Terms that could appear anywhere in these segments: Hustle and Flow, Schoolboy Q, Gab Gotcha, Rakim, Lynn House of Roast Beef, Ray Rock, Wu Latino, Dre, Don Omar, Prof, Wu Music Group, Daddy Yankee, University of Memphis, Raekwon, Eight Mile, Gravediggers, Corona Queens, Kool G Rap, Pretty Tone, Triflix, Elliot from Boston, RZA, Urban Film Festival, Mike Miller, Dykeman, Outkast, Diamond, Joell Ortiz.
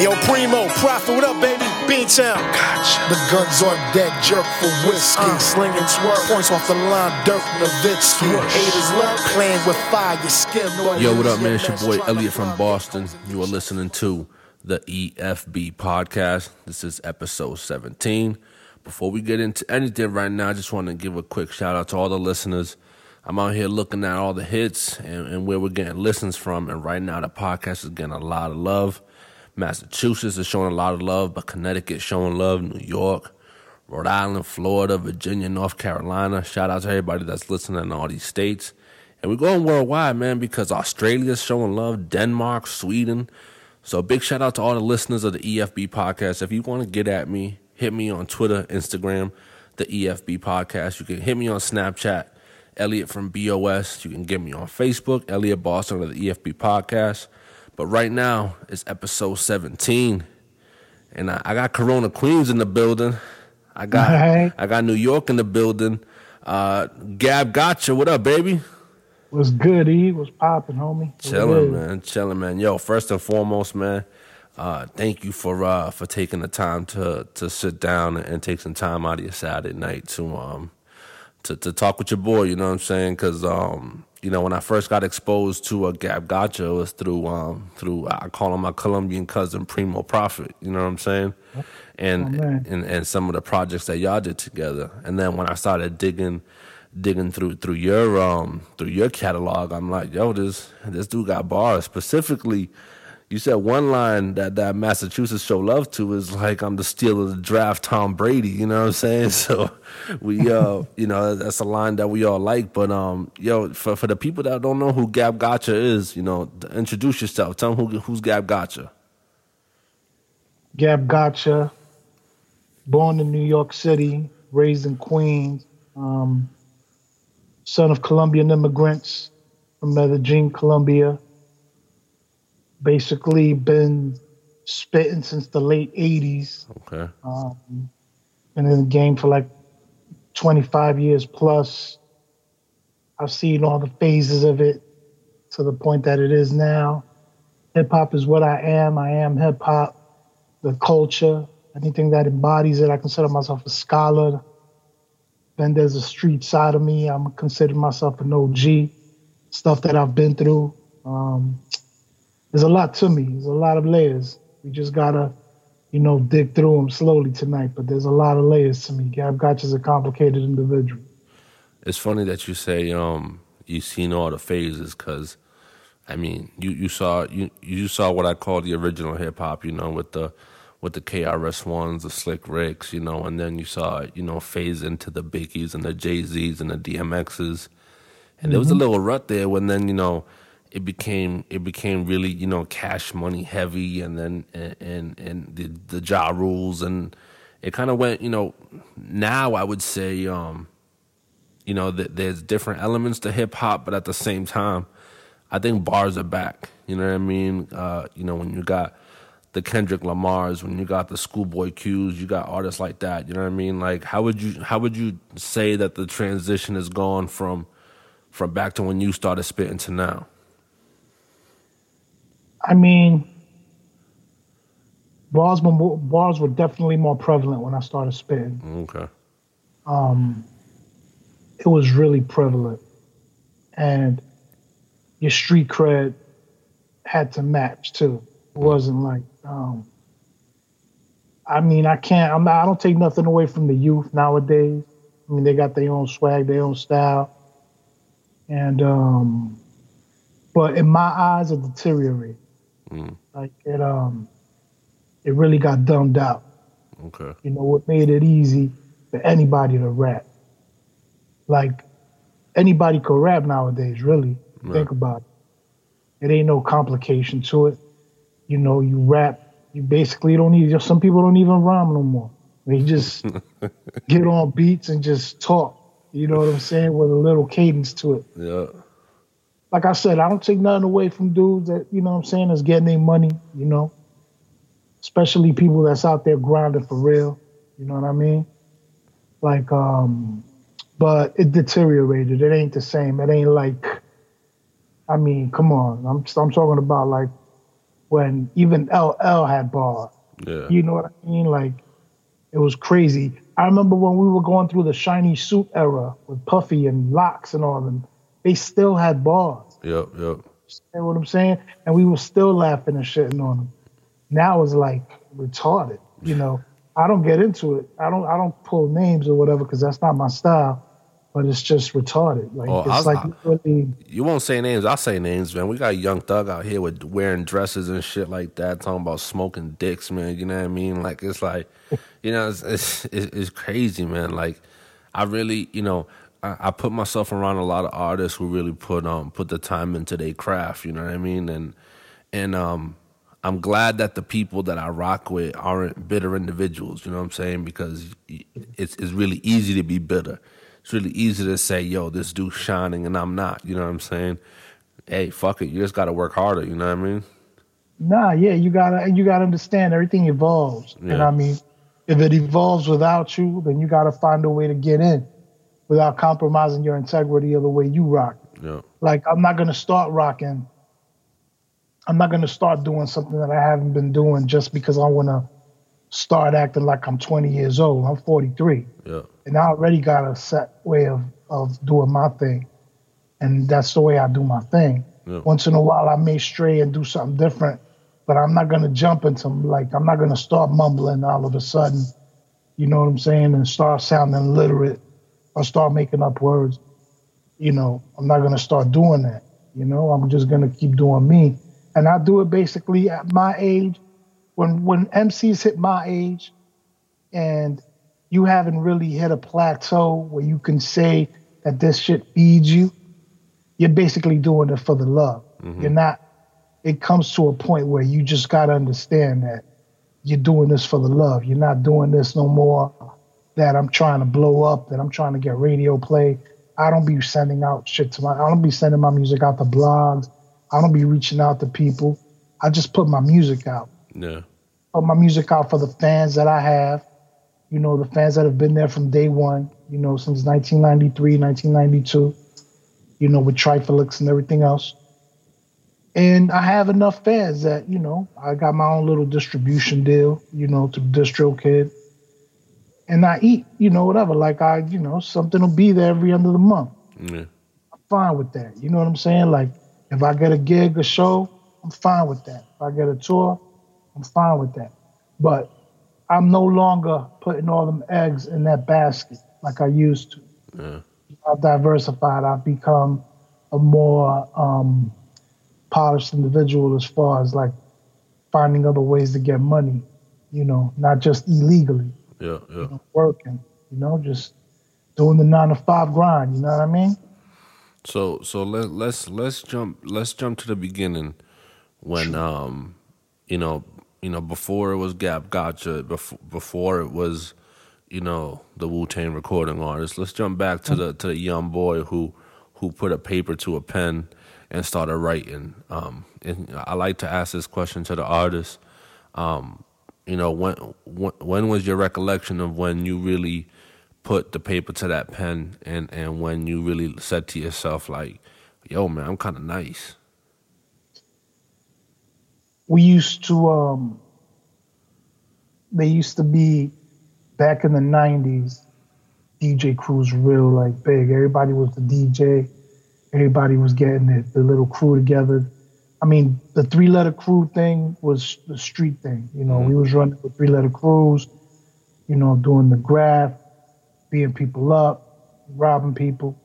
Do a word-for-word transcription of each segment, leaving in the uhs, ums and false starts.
Yo, Primo, Prof, what up, baby? Bean Town. Gotcha. The guns on deck, jerk for whiskey. Uh, Sling and twerk, points off the line, Dirk Nowitzki. Haters love playing with fire, your skin. Yo, what up, man? It's your boy, Elliot from Boston. You are listening to the E F B podcast. This is episode seventeen. Before we get into anything right now, I just want to give a quick shout out to all the listeners. I'm out here looking at all the hits and, and where we're getting listens from. And right now, the podcast is getting a lot of love. Massachusetts is showing a lot of love, but Connecticut is showing love. New York, Rhode Island, Florida, Virginia, North Carolina. Shout out to everybody that's listening in all these states. And we're going worldwide, man, because Australia is showing love, Denmark, Sweden. So big shout out to all the listeners of the E F B podcast. If you want to get at me, hit me on Twitter, Instagram, the E F B podcast. You can hit me on Snapchat, Elliot from B O S. You can get me on Facebook, Elliot Boston of the E F B podcast. But right now, it's episode seventeen, and I, I got Corona Queens in the building. I got right. I got New York in the building. Uh, Gab Gotcha, what up, baby? What's good, E? What's popping, homie? Chilling, man. Chilling, man. Yo, first and foremost, man, uh, thank you for uh, for taking the time to to sit down and take some time out of your Saturday night to um to to talk with your boy. You know what I'm saying? Because um. You know, when I first got exposed to a Gab Gotcha, it was through, um, through I call him my Colombian cousin, Primo Prophet, you know what I'm saying? And, oh, and and some of the projects that y'all did together. And then when I started digging digging through through your um through your catalog, I'm like, yo, this this dude got bars. Specifically, you said one line that, that Massachusetts show love to is like, I'm the steal of the draft, Tom Brady. You know what I'm saying? So we, uh, you know, that's a line that we all like. But um, yo, for for the people that don't know who Gab Gotcha is, you know, introduce yourself. Tell them who who's Gab Gotcha. Gab Gotcha, born in New York City, raised in Queens, um, son of Colombian immigrants from Medellin, Colombia. Basically been spitting since the late eighties. Okay. Um, been in the game for like twenty-five years plus. I've seen all the phases of it to the point that it is now. Hip-hop is what I am. I am hip-hop, the culture, anything that embodies it. I consider myself a scholar. Then there's a street side of me. I'm consider myself an O G. Stuff that I've been through. Um... There's a lot to me. There's a lot of layers. We just got to, you know, dig through them slowly tonight. But there's a lot of layers to me. Gab Gotcha's a complicated individual. It's funny that you say um, you've seen all the phases because, I mean, you, you saw you you saw what I call the original hip-hop, you know, with the with the K R S ones, the Slick Ricks, you know, and then you saw, you know, phase into the Biggies and the Jay-Z's and the D M X's. And mm-hmm. There was a little rut there when then, you know, It became it became really, you know, Cash Money heavy, and then and and, and the the Ja Rules, and it kind of went, you know. Now I would say, um, you know, th- there's different elements to hip hop, but at the same time, I think bars are back. You know what I mean? Uh, you know, when you got the Kendrick Lamars, when you got the Schoolboy Qs, you got artists like that. You know what I mean? Like, how would you how would you say that the transition has gone from from back to when you started spitting to now? I mean, bars were, more, bars were definitely more prevalent when I started spitting. Okay. Um, it was really prevalent. And your street cred had to match, too. It wasn't like, um, I mean, I can't, I'm not, I don't take nothing away from the youth nowadays. I mean, they got their own swag, their own style. And, um, but in my eyes, it deteriorated. Mm. Like it, um, it really got dumbed out. Okay. You know, what made it easy for anybody to rap. Like anybody could rap nowadays. Really, right. Think about it. It ain't no complication to it. You know, you rap. You basically don't need. Some people don't even rhyme no more. They just get on beats and just talk. You know what I'm saying? With a little cadence to it. Yeah. Like I said, I don't take nothing away from dudes that, you know what I'm saying, that's getting their money, you know, especially people that's out there grinding for real. You know what I mean? Like, um, but it deteriorated. It ain't the same. It ain't like I mean, come on. I'm I'm talking about like when even L L had bars. Yeah. You know what I mean? Like, it was crazy. I remember when we were going through the shiny suit era with Puffy and Locks and all them. They still had bars. Yep, yep. You know what I'm saying? And we were still laughing and shitting on them. Now it's like retarded. You know, I don't get into it. I don't. I don't pull names or whatever because that's not my style. But it's just retarded. Like oh, it's I, like really, you won't say names. I say names, man. We got Young Thug out here with wearing dresses and shit like that, talking about smoking dicks, man. You know what I mean? Like it's like, you know, it's it's, it's crazy, man. Like I really, you know, I, I put myself around a lot of artists who really put um put the time into their craft. You know what I mean? And and um. I'm glad that the people that I rock with aren't bitter individuals, you know what I'm saying? Because it's it's really easy to be bitter. It's really easy to say, yo, this dude's shining and I'm not, you know what I'm saying? Hey, fuck it, you just got to work harder, you know what I mean? Nah, yeah, you got to you gotta understand everything evolves. Yeah. And I mean, if it evolves without you, then you got to find a way to get in without compromising your integrity of the way you rock. Yeah. Like, I'm not going to start rocking. I'm not going to start doing something that I haven't been doing just because I want to start acting like I'm twenty years old. I'm forty-three. Yeah. And I already got a set way of, of doing my thing. And that's the way I do my thing. Yeah. Once in a while, I may stray and do something different, but I'm not going to jump into, like, I'm not going to start mumbling all of a sudden, you know what I'm saying, and start sounding illiterate or start making up words. You know, I'm not going to start doing that. You know, I'm just going to keep doing me. And I do it basically at my age. When when M Cs hit my age and you haven't really hit a plateau where you can say that this shit feeds you, you're basically doing it for the love. Mm-hmm. You're not, it comes to a point where you just got to understand that you're doing this for the love. You're not doing this no more that I'm trying to blow up, that I'm trying to get radio play. I don't be sending out shit to my, I don't be sending my music out to blogs. I don't be reaching out to people. I just put my music out. Yeah. Put my music out for the fans that I have, you know, the fans that have been there from day one, you know, since nineteen ninety-three, nineteen ninety-two, you know, with Triflix and everything else. And I have enough fans that, you know, I got my own little distribution deal, you know, to DistroKid. And I eat, you know, whatever. Like I, you know, something will be there every end of the month. Yeah. I'm fine with that. You know what I'm saying? Like, if I get a gig, a show, I'm fine with that. If I get a tour, I'm fine with that. But I'm no longer putting all them eggs in that basket like I used to. Yeah. I've diversified. I've become a more um, polished individual as far as like finding other ways to get money, you know, not just illegally. Yeah, yeah. You know, working, you know, just doing the nine to five grind, you know what I mean? So so let let's let's jump let's jump to the beginning when um you know you know before it was Gab Gotcha, before before it was, you know, the Wu-Tang recording artist. Let's jump back to the to the young boy who who put a paper to a pen and started writing. Um and I like to ask this question to the artist. Um you know, when when, when was your recollection of when you really put the paper to that pen and, and when you really said to yourself, like, yo, man, I'm kind of nice? We used to, um, they used to be, back in the nineties, D J crews real, like, big. Everybody was the D J. Everybody was getting the, the little crew together. I mean, the three-letter crew thing was the street thing. You know, mm-hmm. we was running with three-letter crews, you know, doing the graph, beating people up, robbing people,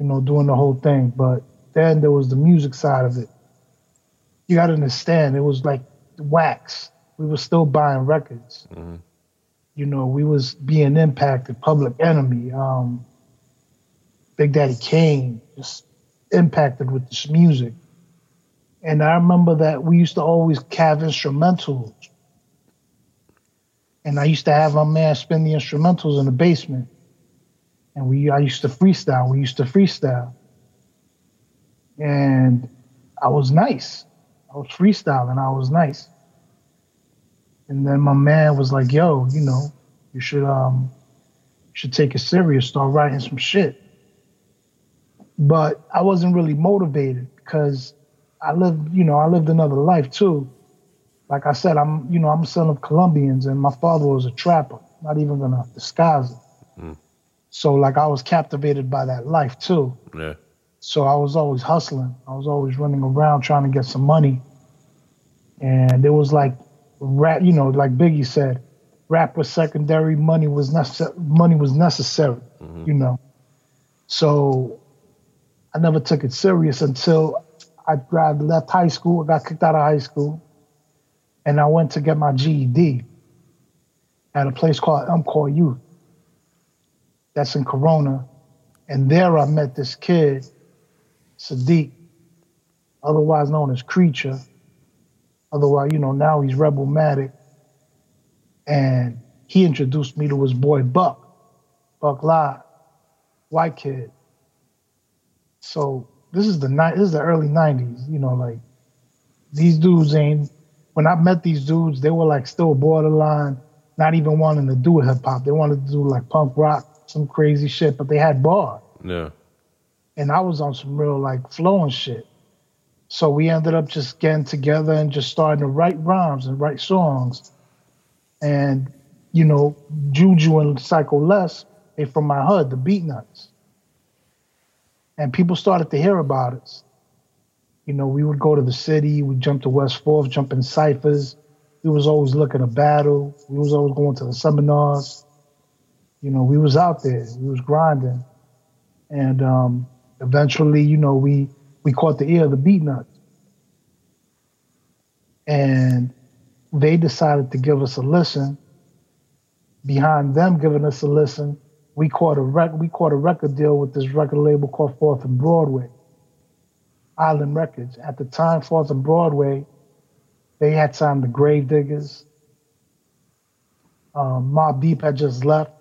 you know, doing the whole thing. But then there was the music side of it. You got to understand, it was like wax. We were still buying records. Mm-hmm. You know, we was being impacted, Public Enemy, um, Big Daddy Kane, just impacted with this music. And I remember that we used to always have instrumentals. And I used to have my man spin the instrumentals in the basement. And we I used to freestyle. We used to freestyle. And I was nice. I was freestyling. I was nice. And then my man was like, yo, you know, you should um, you should take it serious. Start writing some shit. but I wasn't really motivated because I lived, you know, I lived another life too. Like I said, I'm, you know, I'm a son of Colombians, and my father was a trapper. Not even gonna disguise it. Mm. So like I was captivated by that life too. Yeah. So I was always hustling. I was always running around trying to get some money. And it was like rap, you know, like Biggie said, rap was secondary, money was nece- money was necessary, mm-hmm. you know. So I never took it serious until I left high school. I got kicked out of high school, and I went to get my G E D at a place called Encore Youth. That's in Corona. And there I met this kid, Sadiq, otherwise known as Creature. Otherwise, you know, now he's Rebelmatic. And he introduced me to his boy Buck, Buck La, white kid. So this is the ni- this is the early nineties, you know, like these dudes ain't, when I met these dudes, they were like still borderline, not even wanting to do hip hop. They wanted to do like punk rock, some crazy shit, but they had bars. Yeah. And I was on some real like flow and shit. So we ended up just getting together and just starting to write rhymes and write songs. And, you know, Juju and Psycho Les, they from my hood, the Beatnuts. And people started to hear about us. You know, we would go to the city, we'd jump to West Fourth, jump in ciphers. We was always looking to battle. We was always going to the seminars. You know, we was out there. We was grinding. And um, eventually, you know, we... we caught the ear of the Beatnuts. And they decided to give us a listen. Behind them giving us a listen, we caught a rec- we caught a record deal with this record label called Fourth and Broadway, Island Records. At the time, Fourth and Broadway, they had signed the Gravediggers. Um, Mobb Deep had just left,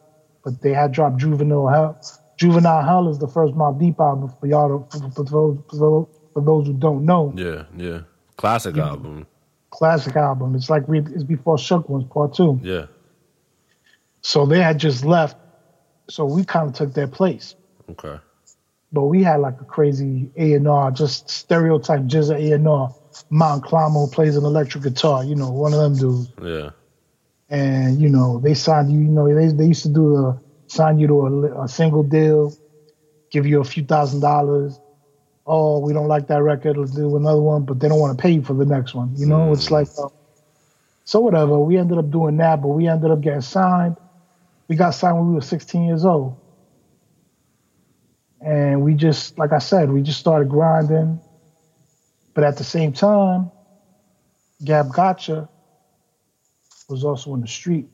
but they had dropped Juvenile Hell. Juvenile Hell is the first Mobb Deep album for y'all to, for, for, for, for, for those who don't know. Yeah, yeah. Classic you, album. Classic album. It's like re, it's before Shook Ones, part two. Yeah. So they had just left, so we kind of took their place. Okay. But we had like a crazy A and R, just stereotype jizz A and R. Mount Clamo plays an electric guitar, you know, one of them dudes. Yeah. And, you know, they signed you, you know, they, they used to do the sign you to a, a single deal, give you a few thousand dollars. Oh, we don't like that record, let's do another one, but they don't want to pay you for the next one. You know, mm. it's like, uh, so whatever. We ended up doing that, but we ended up getting signed. We got signed when we were sixteen years old. And we just, like I said, we just started grinding. But at the same time, Gab Gotcha was also in the street,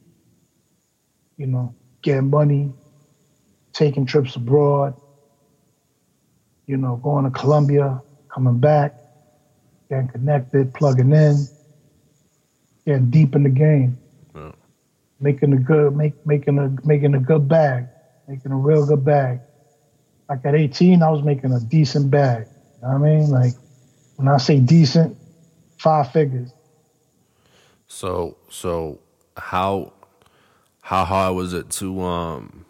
you know, getting money, taking trips abroad, you know, going to Colombia, coming back, getting connected, plugging in, getting deep in the game, yeah. making a good, make making a making a good bag, making a real good bag. Like at eighteen, I was making a decent bag. You know what I mean, like when I say decent, five figures. So, so how? How hard was it to um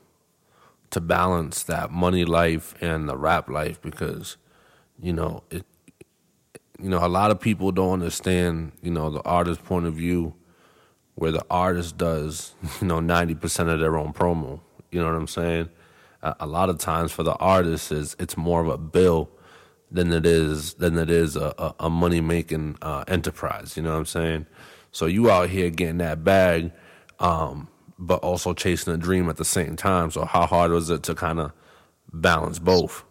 to balance that money life and the rap life? Because, you know, it you know, a lot of people don't understand, you know, the artist's point of view, where the artist does, you know, ninety percent of their own promo. You know what I'm saying? A, a lot of times for the artist is it's more of a bill than it is than it is a, a, a money making uh, enterprise, you know what I'm saying? So you out here getting that bag, um, but also chasing a dream at the same time. So how hard was it to kind of balance both?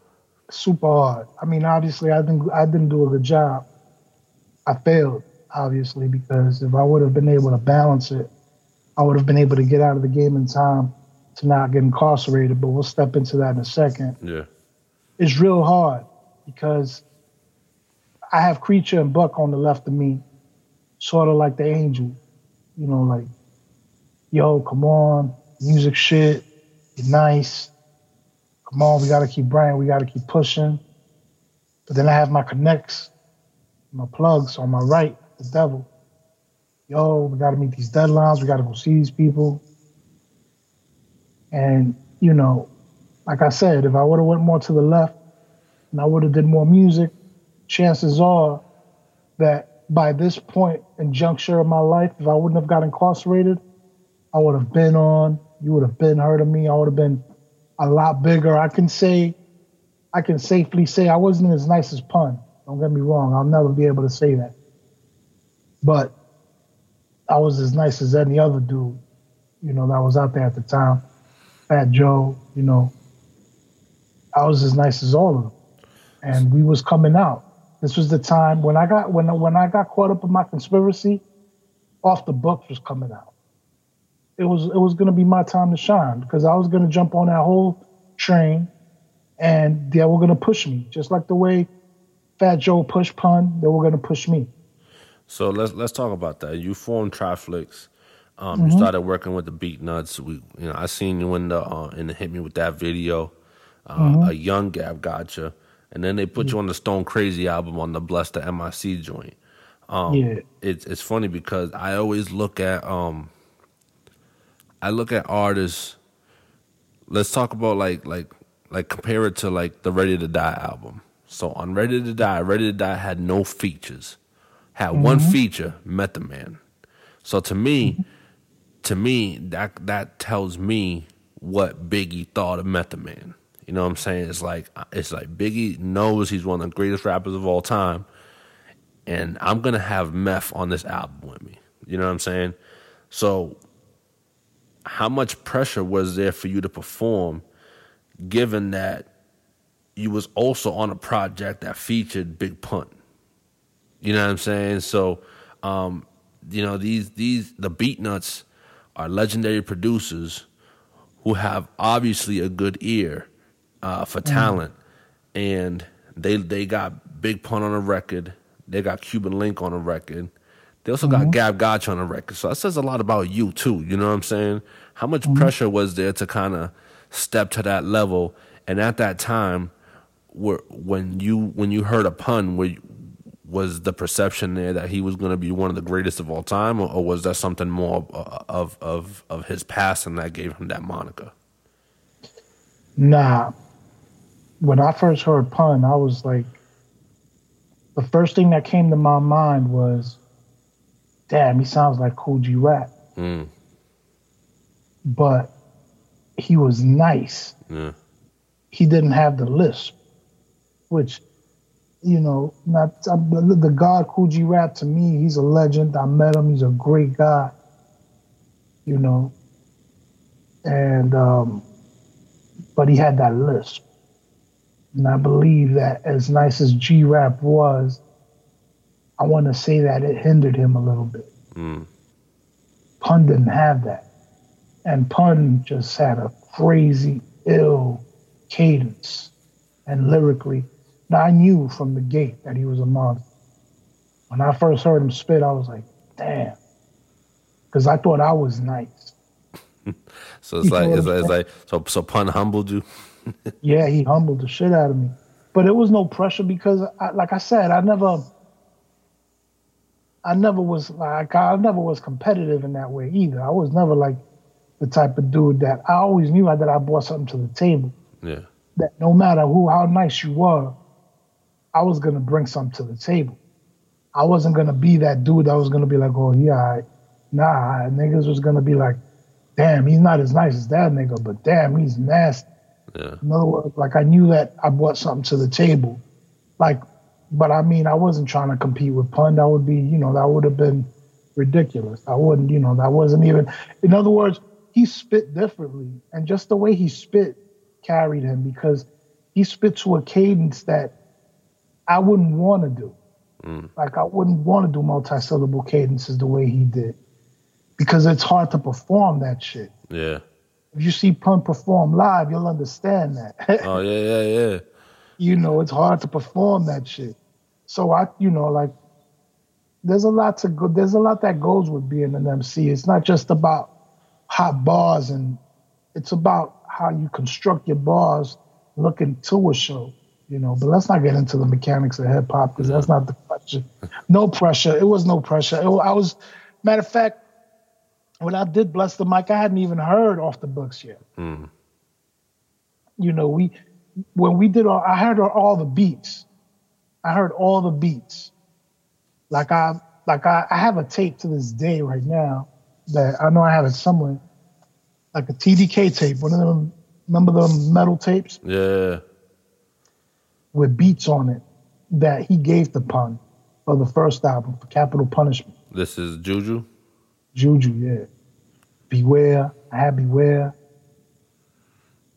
Super hard. I mean, obviously, I didn't, I didn't do a good job. I failed, obviously, because if I would have been able to balance it, I would have been able to get out of the game in time to not get incarcerated, but we'll step into that in a second. Yeah. It's real hard because I have Creature and Buck on the left of me, sort of like the angel, you know, like, yo, come on, music shit, you're nice. Come on, we got to keep grinding, we got to keep pushing. But then I have my connects, my plugs on my right, the devil. Yo, we got to meet these deadlines, we got to go see these people. And, you know, like I said, if I would have went more to the left, and I would have did more music, chances are that by this point and juncture of my life, if I wouldn't have got incarcerated, I would have been on, you would have been heard of me, I would have been a lot bigger. I can say, I can safely say I wasn't as nice as Pun. Don't get me wrong, I'll never be able to say that. But I was as nice as any other dude, you know, that was out there at the time. Fat Joe, you know, I was as nice as all of them. And we was coming out. This was the time when I got when when I got caught up in my conspiracy, Off the Books was coming out. It was it was gonna be my time to shine because I was gonna jump on that whole train and they were gonna push me. Just like the way Fat Joe pushed Pun, they were gonna push me. So let's let's talk about that. You formed Triflix. Um, mm-hmm. You started working with the Beatnuts. We, you know, I seen you in the uh, in the Hit Me With That video, uh, mm-hmm. a young Gab Gotcha, and then they put yeah. you on the Stone Crazy album on the Bless the M I C joint. Um, yeah, it's it's funny because I always look at um, I look at artists. Let's talk about like like like compare it to like the Ready to Die album. So on Ready to Die, Ready to Die had no features. Had mm-hmm. one feature, Method Man. So to me, mm-hmm. to me, that that tells me what Biggie thought of Method Man. You know what I'm saying? It's like it's like Biggie knows he's one of the greatest rappers of all time, and I'm gonna have Meth on this album with me. You know what I'm saying? So how much pressure was there for you to perform, given that you was also on a project that featured Big Pun? You know what I'm saying? So, um, you know, these these the Beatnuts are legendary producers who have obviously a good ear uh, for talent, mm-hmm. and they they got Big Pun on a record, they got Cuban Link on a record, they also mm-hmm. got Gab Gotcha on a record. So that says a lot about you too. You know what I'm saying? How much mm-hmm. pressure was there to kind of step to that level? And at that time, were, when you when you heard a Pun, were you, was the perception there that he was going to be one of the greatest of all time, or, or was that something more of, of of of his past and that gave him that moniker? Nah. When I first heard Pun, I was like, the first thing that came to my mind was, damn, he sounds like Kool G Rap. Mm. But he was nice. Yeah. He didn't have the lisp, which... You know, not the God Kool G Rap, to me, he's a legend. I met him. He's a great guy, you know. And, um, but he had that lisp. And I believe that as nice as G Rap was, I want to say that it hindered him a little bit. Mm. Pun didn't have that. And Pun just had a crazy, ill cadence. And lyrically, now, I knew from the gate that he was a monster. When I first heard him spit, I was like, damn. Because I thought I was nice. so it's like, it's, it's like, so so Pun humbled you? Yeah, he humbled the shit out of me. But it was no pressure because, I, like I said, I never, I never was like, I never was competitive in that way either. I was never like the type of dude that I always knew that I brought something to the table. Yeah. That no matter who, how nice you were, I was going to bring something to the table. I wasn't going to be that dude that was going to be like, oh, yeah, nah. Niggas was going to be like, damn, he's not as nice as that nigga, but damn, he's nasty. Yeah. In other words, like I knew that I brought something to the table. Like, but I mean, I wasn't trying to compete with Pun. That would be, you know, that would have been ridiculous. I wouldn't, you know, that wasn't even, in other words, he spit differently. And just the way he spit carried him because he spit to a cadence that I wouldn't want to do. Mm. Like, I wouldn't want to do multi-syllable cadences the way he did because it's hard to perform that shit. Yeah. If you see Pun perform live, you'll understand that. Oh, yeah, yeah, yeah. You know, it's hard to perform that shit. So, I, you know, like, there's a lot to go, there's a lot that goes with being an M C. It's not just about hot bars, and it's about how you construct your bars looking to a show. You know, but let's not get into the mechanics of hip hop because that's not the question. No pressure. It was no pressure. It, I was, matter of fact, when I did Bless the Mic, I hadn't even heard Off the Books yet. Mm. You know, we when we did, our, I heard all the beats. I heard all the beats. Like I, like I, I have a tape to this day right now that I know I have it somewhere, like a T D K tape, one of them. Remember the metal tapes? Yeah. With beats on it that he gave to Pun for the first album, for Capital Punishment. This is Juju. Juju, yeah. Beware, I had Beware.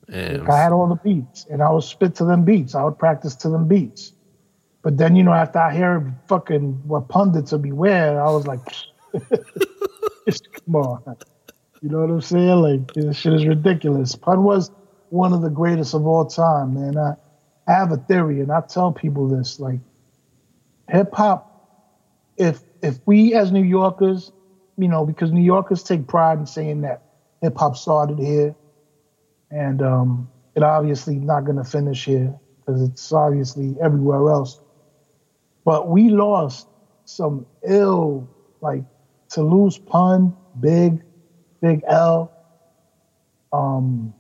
Like I had all the beats, and I would spit to them beats. I would practice to them beats. But then, you know, after I heard fucking what Pun did to Beware, I was like, come on. You know what I'm saying? Like, this shit is ridiculous. Pun was one of the greatest of all time, man. I, I have a theory, and I tell people this. Like, hip-hop, if if we as New Yorkers, you know, because New Yorkers take pride in saying that hip-hop started here, and um, it obviously not going to finish here because it's obviously everywhere else. But we lost some ill, like, to lose Pun, Big, Big L, um,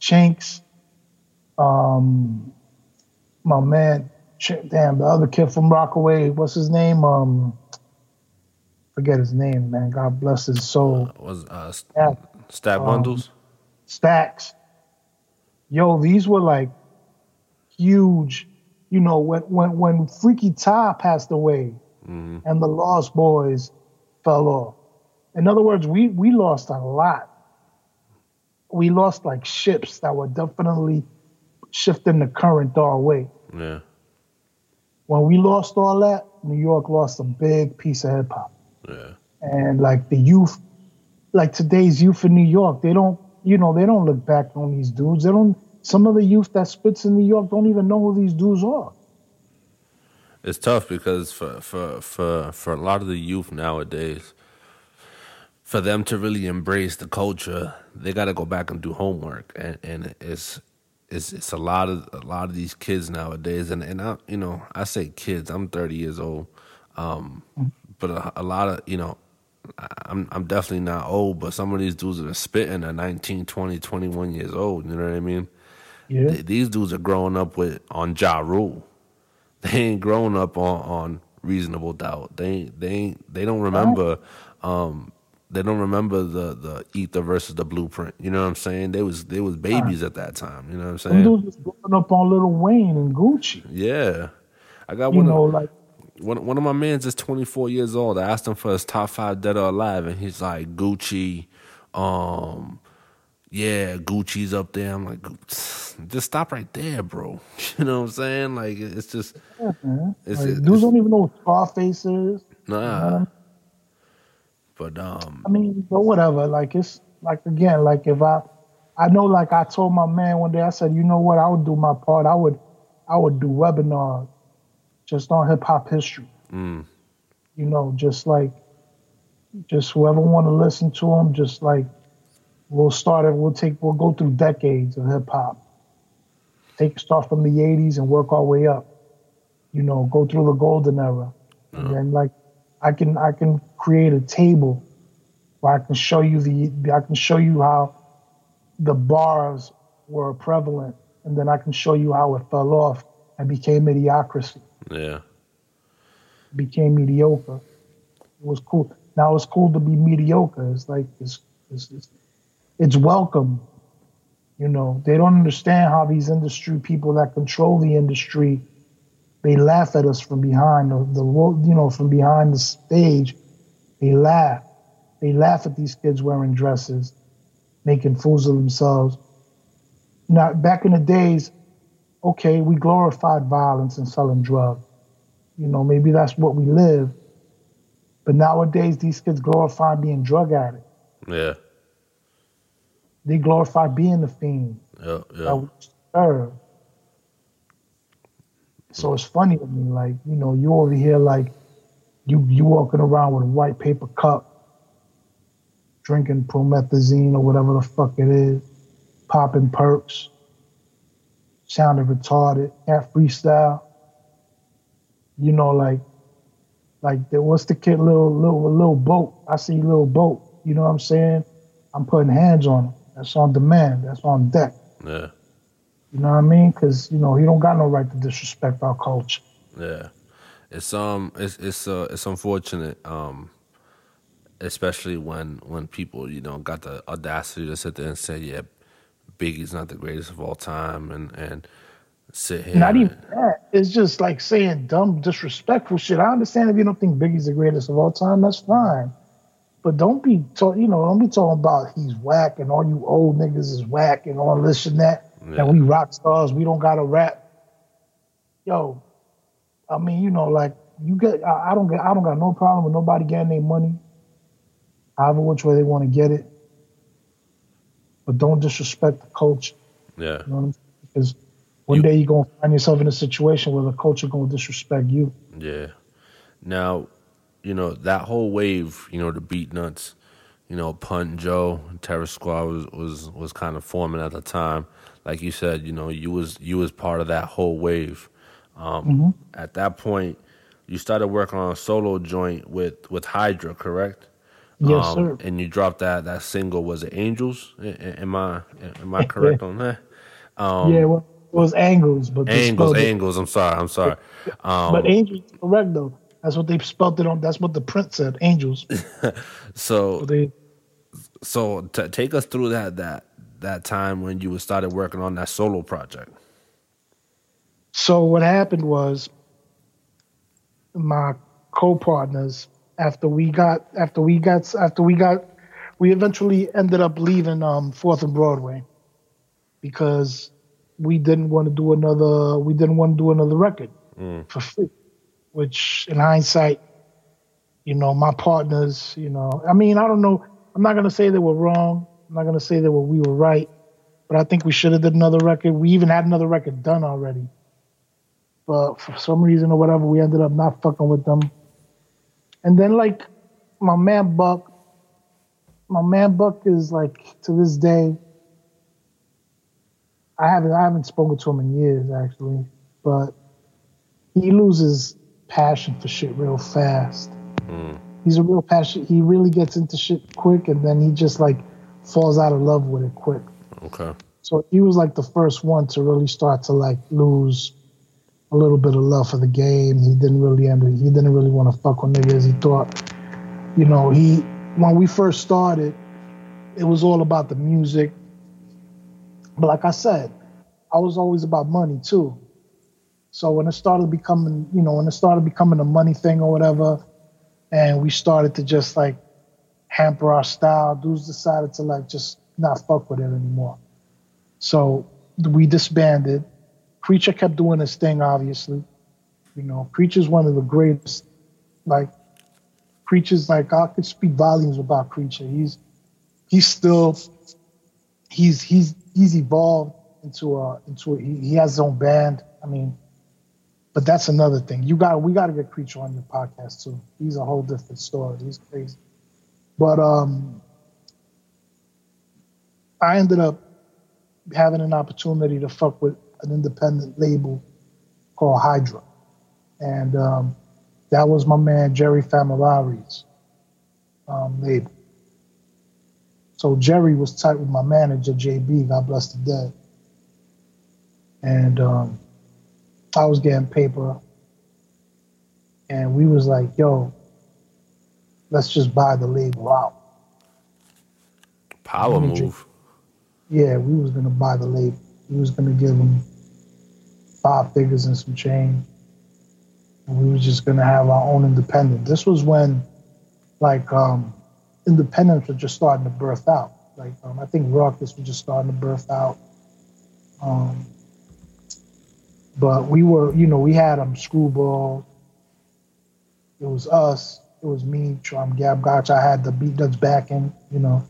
Chinks, um, my man, damn, the other kid from Rockaway, what's his name? Um, forget his name, man. God bless his soul. Uh, was uh, Stat, Stat um, Bundles? Stacks. Yo, these were like huge, you know, when when, when Freaky Ty passed away mm-hmm. and the Lost Boys fell off. In other words, we, we lost a lot. We lost like ships that were definitely shifting the current our way. Yeah. When we lost all that, New York lost a big piece of hip hop. Yeah. And like the youth, like today's youth in New York, they don't, you know, they don't look back on these dudes. They don't. Some of the youth that spits in New York don't even know who these dudes are. It's tough because for for for, for a lot of the youth nowadays, for them to really embrace the culture, they got to go back and do homework, and, and it's it's it's a lot of a lot of these kids nowadays, and and I you know I say kids, I'm thirty years old, um, but a, a lot of you know I'm I'm definitely not old, but some of these dudes that are spitting are nineteen, twenty, twenty-one years old. You know what I mean? Yeah. They, these dudes are growing up with on Ja Rule. They ain't growing up on, on Reasonable Doubt. They they ain't, they don't remember. Um, They don't remember the the Ether versus the Blueprint. You know what I'm saying? They was they was babies right at that time. You know what I'm saying? Them dudes was growing up on Lil Wayne and Gucci. Yeah, I got you one. Know, of, like one one of my mans is twenty-four years old. I asked him for his top five dead or alive, and he's like Gucci. Um, yeah, Gucci's up there. I'm like, just stop right there, bro. You know what I'm saying? Like it's just, yeah, man. It's, like, it's, dudes it's, don't even know what Scarface is. Nah. You know? But, um, I mean, but whatever. Like it's like again, like if I, I know, like I told my man one day, I said, you know what, I would do my part. I would, I would do webinars just on hip hop history. Mm. You know, just like, just whoever want to listen to them, just like we'll start it. We'll take, we'll go through decades of hip hop. Take start from the eighties and work our way up. You know, go through the golden era, mm. and then like. I can I can create a table where I can show you the I can show you how the bars were prevalent, and then I can show you how it fell off and became mediocrity. Yeah, became mediocre. It was cool. Now it's cool to be mediocre. It's like it's it's it's, it's welcome. You know, they don't understand how these industry people that control the industry. They laugh at us from behind the, the you know, from behind the stage. They laugh. They laugh at these kids wearing dresses, making fools of themselves. Now, back in the days, okay, we glorified violence and selling drugs. You know, maybe that's what we live. But nowadays, these kids glorify being drug addicts. Yeah. They glorify being the fiend. Yeah, yeah. That we serve. So it's funny to me, like, you know, you over here, like, you you walking around with a white paper cup, drinking promethazine or whatever the fuck it is, popping perks, sounding retarded, can't freestyle. You know, like, like the, what's the kid, little, little, little boat? I see little boat, you know what I'm saying? I'm putting hands on him. That's on demand. That's on deck. Yeah. You know what I mean? Because, you know, he don't got no right to disrespect our culture. Yeah. It's um, it's it's uh, it's unfortunate, um, especially when when people, you know, got the audacity to sit there and say, yeah, Biggie's not the greatest of all time, and, and sit here. Not even that. It's just like saying dumb, disrespectful shit. I understand if you don't think Biggie's the greatest of all time, that's fine. But don't be, talk, you know, don't be talking about he's whack and all you old niggas is whack and all this and that. Yeah. And we rock stars, we don't got to rap. Yo, I mean, you know, like you get, I, I don't get, I don't got no problem with nobody getting their money, however which way they want to get it. But don't disrespect the culture. Yeah. You know what I'm saying? Because one you, day you're going to find yourself in a situation where the culture going to disrespect you. Yeah. Now, you know, that whole wave, you know, the Beatnuts, you know, Pun, Joe, Terror Squad was, was, was kind of forming at the time. Like you said, you know, you was you was part of that whole wave. Um, mm-hmm. At that point, you started working on a solo joint with, with Hydra, correct? Yes, um, sir. And you dropped that that single. Was it Angels? Am I am I correct on that? Um, yeah, well, it was Angles, but Angles, Angles. It. I'm sorry, I'm sorry. Um, but Angels, correct though. That's what they spelled it on. That's what the print said. Angels. so, so, they, so t- take us through that that that time when you started working on that solo project. So what happened was, my co-partners, after we got after we got after we got, we eventually ended up leaving um, Fourth and Broadway, because we didn't want to do another. We didn't want to do another record mm. for free. Which, in hindsight, you know, my partners, you know, I mean, I don't know. I'm not going to say they were wrong. I'm not going to say that we were right. But I think we should have done another record. We even had another record done already. But for some reason or whatever, we ended up not fucking with them. And then, like, my man Buck, my man Buck is, like, to this day, I haven't, I haven't spoken to him in years, actually. But he loses passion for shit real fast. Mm. He's a real passion. He really gets into shit quick, and then he just like falls out of love with it quick. Okay. So he was like the first one to really start to like lose a little bit of love for the game. He didn't really end it. He didn't really want to fuck with niggas. He thought, you know, he when we first started, it was all about the music. But like I said, I was always about money too. So when it started becoming, you know, when it started becoming a money thing or whatever, and we started to just like hamper our style, dudes decided to like just not fuck with it anymore. So we disbanded. Creature kept doing his thing, obviously. You know, Creature's one of the greatest. Like, Creature's like I could speak volumes about Creature. He's he's still he's he's he's evolved into a into a, he, he has his own band. I mean. But that's another thing. You got we got to get Creature on your podcast too. He's a whole different story. He's crazy. But um, I ended up having an opportunity to fuck with an independent label called Hydra, and um, that was my man Jerry Familari's um, label. So Jerry was tight with my manager J B. God bless the dead. And. Um, I was getting paper, and we was like, yo, let's just buy the label out. Power move. Drink. Yeah, we was going to buy the label. We was going to give them five figures and some change. And we was just going to have our own independent. This was when, like, um, independents were just starting to birth out. Like, um, I think Ruckus was just starting to birth out. Um... But we were, you know, we had um, Screwball. It was us. It was me, um, Gab Gotcha. I had the Beatnuts backing, you know.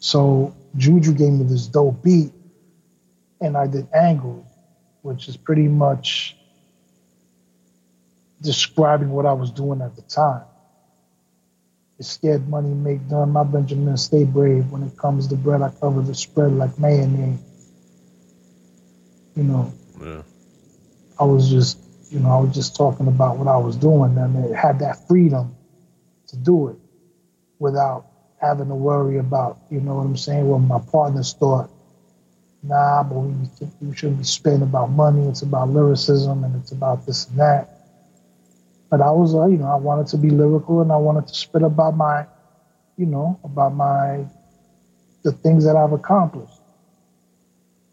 So Juju gave me this dope beat, and I did Angle, which is pretty much describing what I was doing at the time. It's scared money, make done. My Benjamin, stay brave. When it comes to bread, I cover the spread like mayonnaise. You know. Yeah. I was just, you know, I was just talking about what I was doing, and it had that freedom to do it without having to worry about, you know what I'm saying, what my partners thought nah, I believe you shouldn't be spitting about money. It's about lyricism and it's about this and that. But I was, uh, you know, I wanted to be lyrical and I wanted to spit about my, you know, about my, the things that I've accomplished,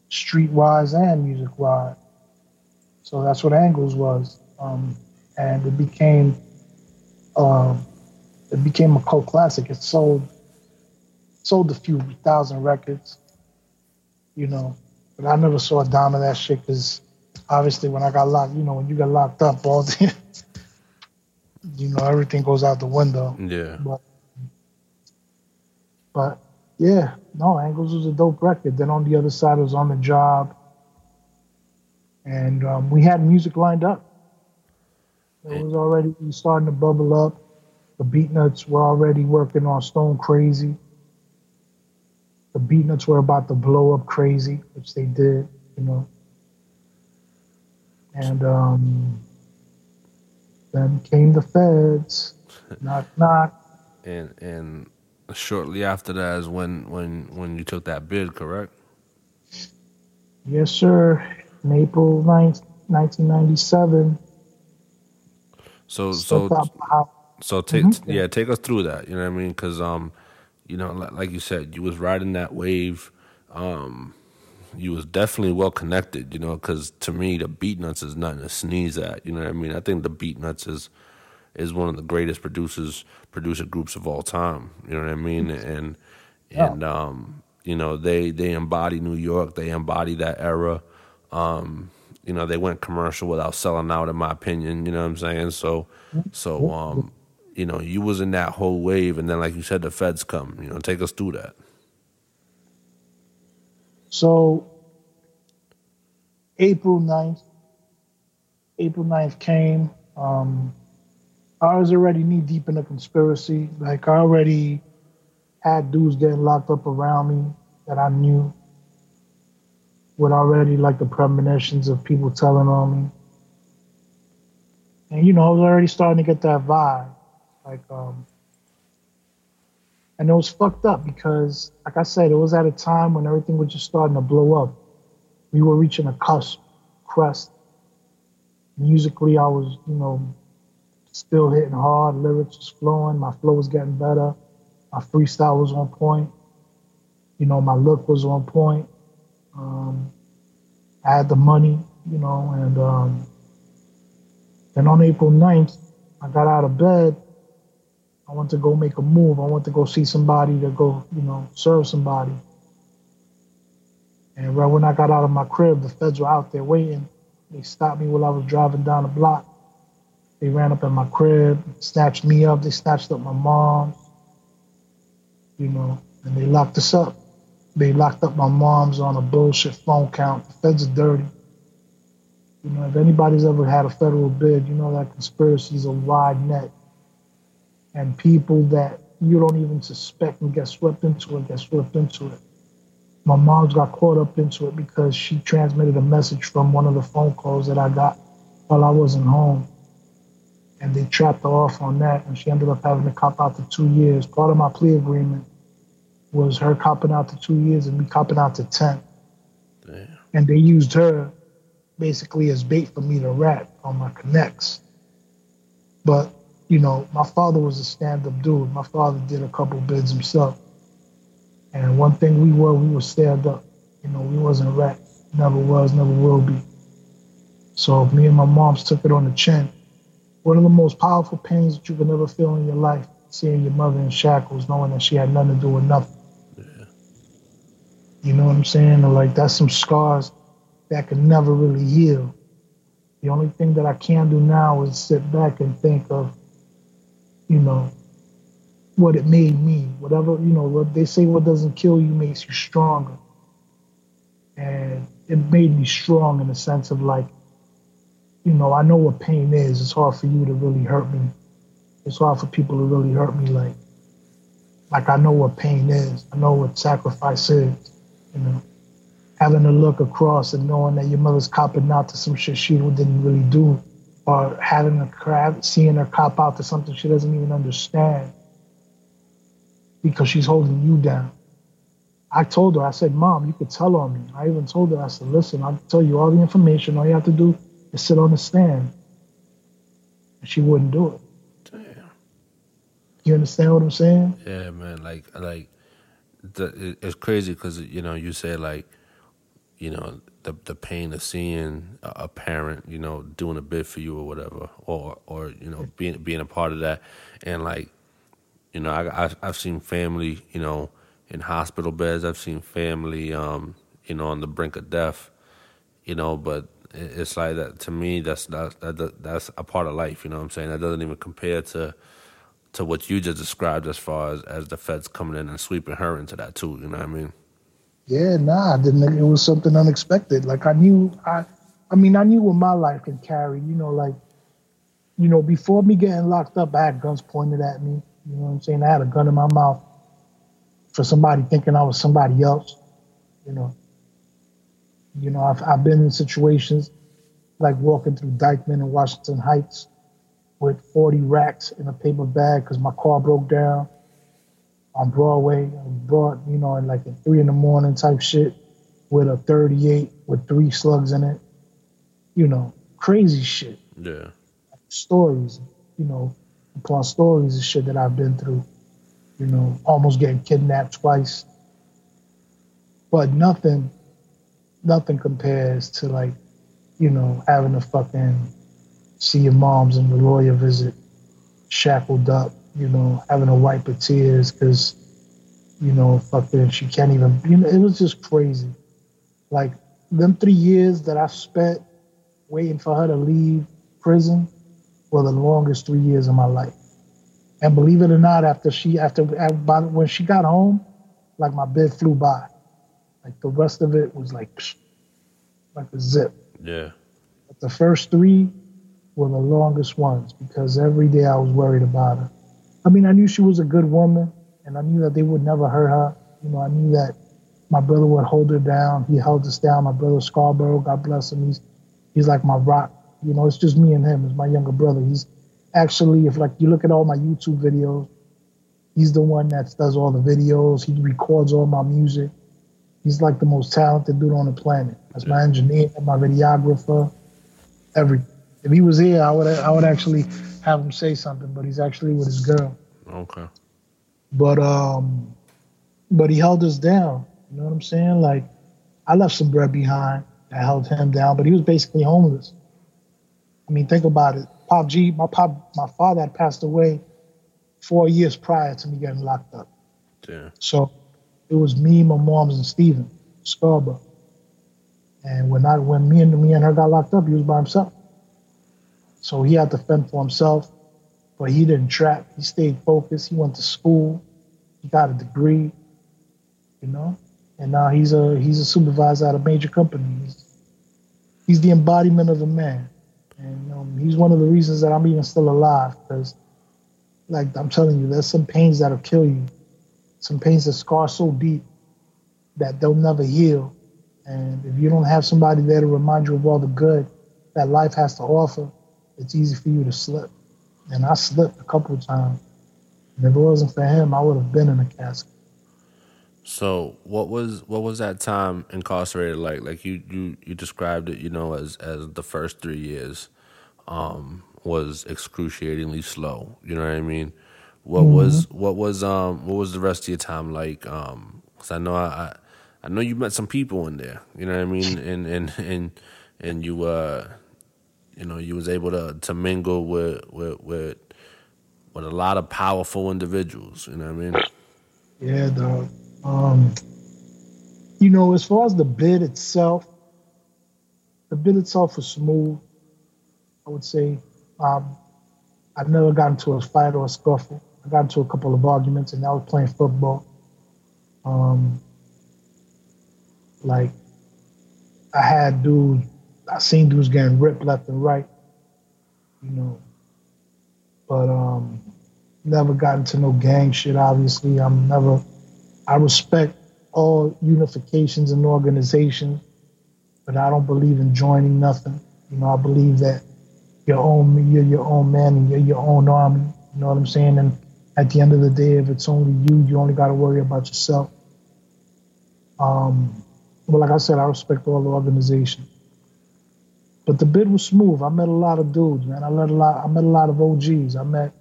street-wise and music-wise. So that's what Angles was. Um, and it became, uh, it became a cult classic. It sold, sold a few thousand records, you know, but I never saw a dime of that shit because obviously when I got locked, you know, when you got locked up all the you know, everything goes out the window. Yeah. But, but yeah, no, Angles was a dope record. Then on the other side was On the Job. And um, we had music lined up. It was already starting to bubble up. The Beatnuts were already working on Stone Crazy. The Beatnuts were about to blow up Crazy, which they did, you know. And, um... then came the Feds, knock knock. And and shortly after that is when when when you took that bid, correct? Yes, sir. April ninth, nineteen ninety seven. So so so take mm-hmm. yeah, take us through that. You know what I mean? Because um, you know, like you said, you was riding that wave. Um, you was definitely well connected, you know, because to me, the Beatnuts is nothing to sneeze at, you know what I mean? I think the Beatnuts is is one of the greatest producers, producer groups of all time, you know what I mean? And, and yeah. um, you know, they, they embody New York, they embody that era. Um, you know, they went commercial without selling out, in my opinion, you know what I'm saying? So, so um, you know, you was in that whole wave, and then, like you said, the Feds come, you know, take us through that. So, April ninth, April ninth came. Um, I was already knee-deep in a conspiracy. Like, I already had dudes getting locked up around me that I knew with already, like, the premonitions of people telling on me. And, you know, I was already starting to get that vibe. Like, um... and it was fucked up because, like I said, it was at a time when everything was just starting to blow up. We were reaching a cusp, crest. Musically, I was, you know, still hitting hard. Lyrics was flowing. My flow was getting better. My freestyle was on point. You know, my look was on point. Um, I had the money, you know, and um, then on April ninth, I got out of bed. I want to go make a move. I want to go see somebody to go, you know, serve somebody. And right when I got out of my crib, the Feds were out there waiting. They stopped me while I was driving down the block. They ran up in my crib, snatched me up. They snatched up my mom, you know, and they locked us up. They locked up my mom's on a bullshit phone count. The Feds are dirty. You know, if anybody's ever had a federal bid, you know that conspiracy is a wide net. And people that you don't even suspect and get swept into it, get swept into it. My mom's got caught up into it because she transmitted a message from one of the phone calls that I got while I wasn't home. And they trapped her off on that, and she ended up having to cop out to two years. Part of my plea agreement was her copping out to two years and me copping out to ten. Damn. And they used her basically as bait for me to rap on my connects. But you know, my father was a stand-up dude. My father did a couple bids himself. And one thing we were, we were stand-up. You know, we wasn't rats. Never was, never will be. So me and my moms took it on the chin. One of the most powerful pains that you can ever feel in your life, seeing your mother in shackles, knowing that she had nothing to do with nothing. Yeah. You know what I'm saying? And like, that's some scars that can never really heal. The only thing that I can do now is sit back and think of, you know, what it made me, whatever, you know, what they say, what doesn't kill you makes you stronger. And it made me strong in the sense of like, you know, I know what pain is. It's hard for you to really hurt me. It's hard for people to really hurt me. Like, like I know what pain is. I know what sacrifice is, you know, having to look across and knowing that your mother's copping out to some shit she didn't really do. Or having a crab, seeing her cop out to something she doesn't even understand because she's holding you down. I told her, I said, Mom, you could tell on me. I even told her, I said, listen, I'll tell you all the information. All you have to do is sit on the stand. And she wouldn't do it. Damn. You understand what I'm saying? Yeah, man. Like, like the, it's crazy because, you know, you say, like, you know, the the pain of seeing a parent, you know, doing a bit for you or whatever, or, or you know, being being a part of that. And, like, you know, I, I, I've seen family, you know, in hospital beds. I've seen family, um, you know, on the brink of death, you know, but it's like that to me, that's that's, that's a part of life, you know what I'm saying? That doesn't even compare to to what you just described as far as, as the feds coming in and sweeping her into that too, you know what I mean? Yeah, nah, I didn't, it was something unexpected. Like I knew, I I mean, I knew what my life can carry, you know, like, you know, before me getting locked up, I had guns pointed at me, you know what I'm saying? I had a gun in my mouth for somebody thinking I was somebody else, you know. You know, I've, I've been in situations like walking through Dykeman in Washington Heights with forty racks in a paper bag because my car broke down on Broadway, broad, you know, and like at three in the morning type shit with a thirty-eight with three slugs in it. You know, crazy shit. Yeah. Like stories, you know, upon stories and shit that I've been through. You know, almost getting kidnapped twice. But nothing... nothing compares to, like, you know, having to fucking see your moms and the lawyer visit shackled up, you know, having to wipe her tears because, you know, fucking she can't even, you know, it was just crazy. Like, them three years that I spent waiting for her to leave prison were the longest three years of my life. And believe it or not, after she, after, when she got home, like, my bed flew by. Like, the rest of it was like, like a zip. Yeah. But the first three were the longest ones because every day I was worried about her. I mean, I knew she was a good woman, and I knew that they would never hurt her. You know, I knew that my brother would hold her down. He held us down. My brother Scarborough, God bless him. He's he's like my rock. You know, it's just me and him. It's my younger brother. He's actually, if like you look at all my YouTube videos, he's the one that does all the videos. He records all my music. He's like the most talented dude on the planet. That's my engineer, my videographer, everything. If he was here, I would I would actually have him say something, but he's actually with his girl. Okay. But um, but he held us down. You know what I'm saying? Like, I left some bread behind. I held him down, but he was basically homeless. I mean, think about it. Pop G, my pop, my father had passed away four years prior to me getting locked up. Yeah. So. It was me, my moms, and Steven Scarborough. And when I, when me and me and her got locked up, he was by himself. So he had to fend for himself, but he didn't trap. He stayed focused. He went to school. He got a degree, you know. And now he's a he's a supervisor at a major company. He's, he's the embodiment of a man, and um, he's one of the reasons that I'm even still alive. Because, like I'm telling you, there's some pains that'll kill you. Some pains that scar so deep that they'll never heal. And if you don't have somebody there to remind you of all the good that life has to offer, it's easy for you to slip. And I slipped a couple of times. And if it wasn't for him, I would have been in a casket. So what was what was that time incarcerated like? Like you you, you described it, you know, as, as the first three years um, was excruciatingly slow. You know what I mean? What mm-hmm. was what was um what was the rest of your time like? Um, cause I know I, I I know you met some people in there. You know what I mean? And and and, and you uh you know you was able to, to mingle with, with with with a lot of powerful individuals. You know what I mean? Yeah, dog. Um, you know, as far as the bid itself, the bid itself was smooth. I would say, um, I've never gotten into a fight or a scuffle. I got into a couple of arguments, and I was playing football. Um, like, I had dudes, I seen dudes getting ripped left and right, you know. But um, never got into no gang shit, obviously. I'm never, I respect all unifications and organizations, but I don't believe in joining nothing. You know, I believe that your own, you're your own man, and you're your own army. You know what I'm saying? And at the end of the day, if it's only you, you only got to worry about yourself. Um, but like I said, I respect all the organization. But the bid was smooth. I met a lot of dudes, man. I met a lot. I met a lot of O Gs. I met,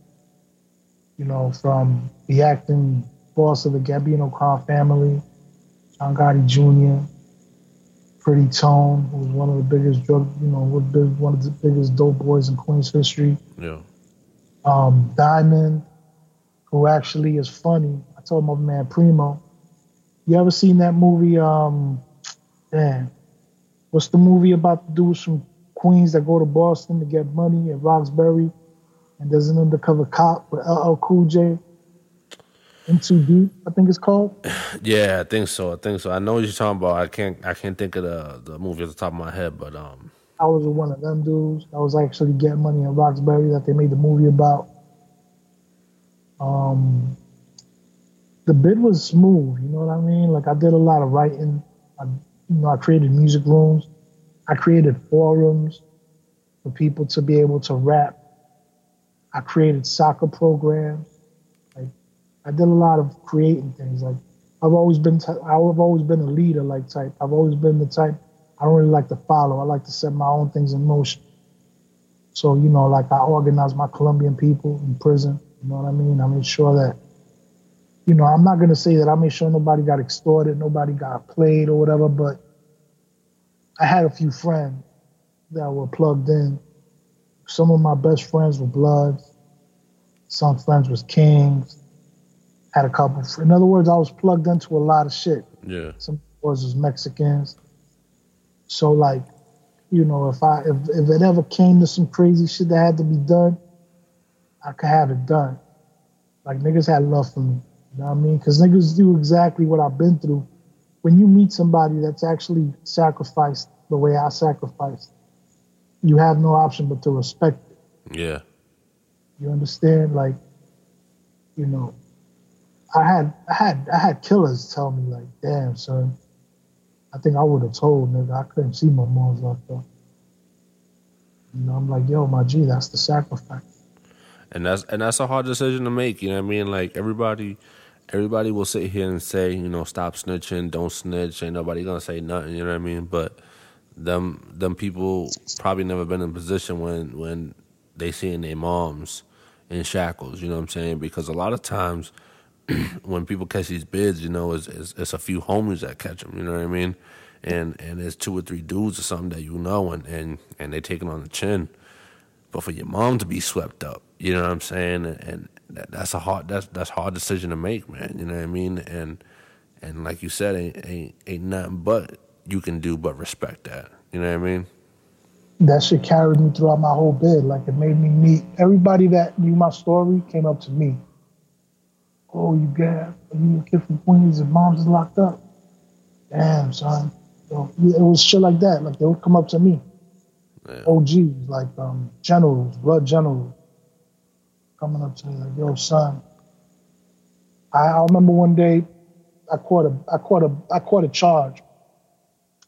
you know, from the acting boss of the Gambino Khan family, John Gotti Junior, Pretty Tone, who was one of the biggest drug, you know, one of the biggest dope boys in Queens history. Yeah. Um, Diamond, who actually is funny. I told my man Primo, you ever seen that movie? Um, damn, what's the movie about the dudes from Queens that go to Boston to get money at Roxbury, and there's an undercover cop with L L Cool J? M two D, I think it's called. Yeah, I think so. I think so. I know what you're talking about. I can't. I can't think of the the movie at the top of my head, but um. I was one of them dudes. I was actually getting money in Roxbury that they made the movie about. Um, the bid was smooth. You know what I mean? Like I did a lot of writing. I, you know, I created music rooms. I created forums for people to be able to rap. I created soccer programs. Like I did a lot of creating things. Like I've always been. T- I've always been a leader. Like type. I've always been the type. I don't really like to follow. I like to set my own things in motion. So, you know, like I organize my Colombian people in prison. You know what I mean? I made sure that, you know, I'm not going to say that I made sure nobody got extorted, nobody got played or whatever, but I had a few friends that were plugged in. Some of my best friends were Bloods. Some friends was Kings. Had a couple. In other words, I was plugged into a lot of shit. Yeah. Some boys was Mexicans. So like, you know, if I if, if it ever came to some crazy shit that had to be done, I could have it done. Like niggas had love for me, you know what I mean? Because niggas do exactly what I've been through. When you meet somebody that's actually sacrificed the way I sacrificed, you have no option but to respect it. Yeah. You understand? Like, you know, I had I had I had killers tell me like, damn son. I think I would have told, nigga, I couldn't see my mom's like that. You know, I'm like, yo, my G, that's the sacrifice. And that's and that's a hard decision to make, you know what I mean? Like, everybody everybody will sit here and say, you know, stop snitching, don't snitch, ain't nobody gonna say nothing, you know what I mean? But them them people probably never been in a position when, when they seeing their moms in shackles, you know what I'm saying? Because a lot of times... when people catch these bids, you know, it's, it's, it's a few homies that catch them, you know what I mean? And and it's two or three dudes or something that you know, and, and, and they take it on the chin. But for your mom to be swept up, you know what I'm saying? And, and that, that's a hard that's that's hard decision to make, man, you know what I mean? And and like you said, ain't, ain't, ain't nothing but you can do but respect that, you know what I mean? That shit carried me throughout my whole bid. Like, it made me meet everybody that knew my story came up to me. Oh, you Gab, you a kid from Queens and mom's locked up. Damn, son. So, it was shit like that. Like, they would come up to me. Man. O Gs, like um, generals, blood generals, coming up to me like, yo, son. I, I remember one day I caught a I caught a I caught a charge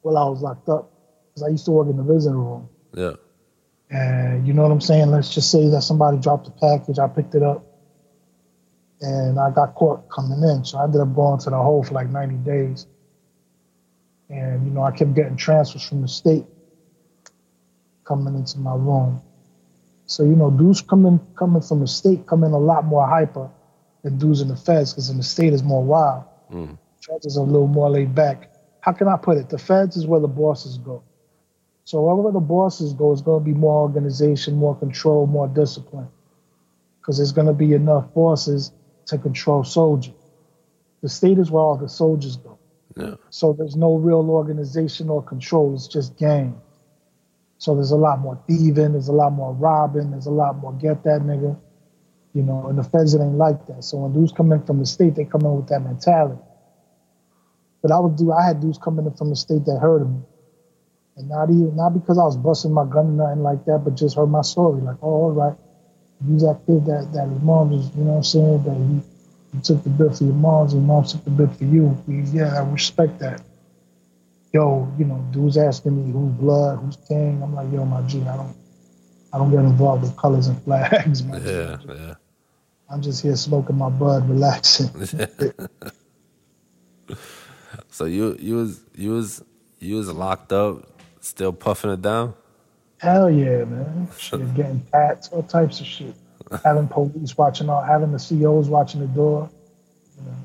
while I was locked up because I used to work in the visiting room. Yeah. And you know what I'm saying? Let's just say that somebody dropped a package. I picked it up. And I got caught coming in. So I ended up going to the hole for like ninety days. And, you know, I kept getting transfers from the state coming into my room. So, you know, dudes coming coming from the state come in a lot more hyper than dudes in the feds because in the state is more wild. Mm. Transfers are a little more laid back. How can I put it? The feds is where the bosses go. So wherever the bosses go, it's going to be more organization, more control, more discipline. Because there's going to be enough bosses to control soldiers. The state is where all the soldiers go. Yeah. So there's no real organization or control. It's just gang. So there's a lot more thieving. There's a lot more robbing. There's a lot more get that nigga. You know, and the feds, it ain't like that. So when dudes come in from the state, they come in with that mentality. But I would do. I had dudes coming in from the state that heard of me. And not even not because I was busting my gun or nothing like that, but just heard my story. Like, oh, all right. He's that kid that, that his mom was, you know what I'm saying, that he, he took the bit for your moms and mom took the bit for you. He, yeah, I respect that. Yo, you know, dudes asking me who's blood, who's king. I'm like, yo, my G, I don't I don't get involved with colors and flags, man. Yeah, G. yeah. I'm just here smoking my bud, relaxing. So you you was you was you was locked up, still puffing it down? Hell yeah, man. Shit, getting tats, all types of shit. Having police watching all, having the C Os watching the door. You know.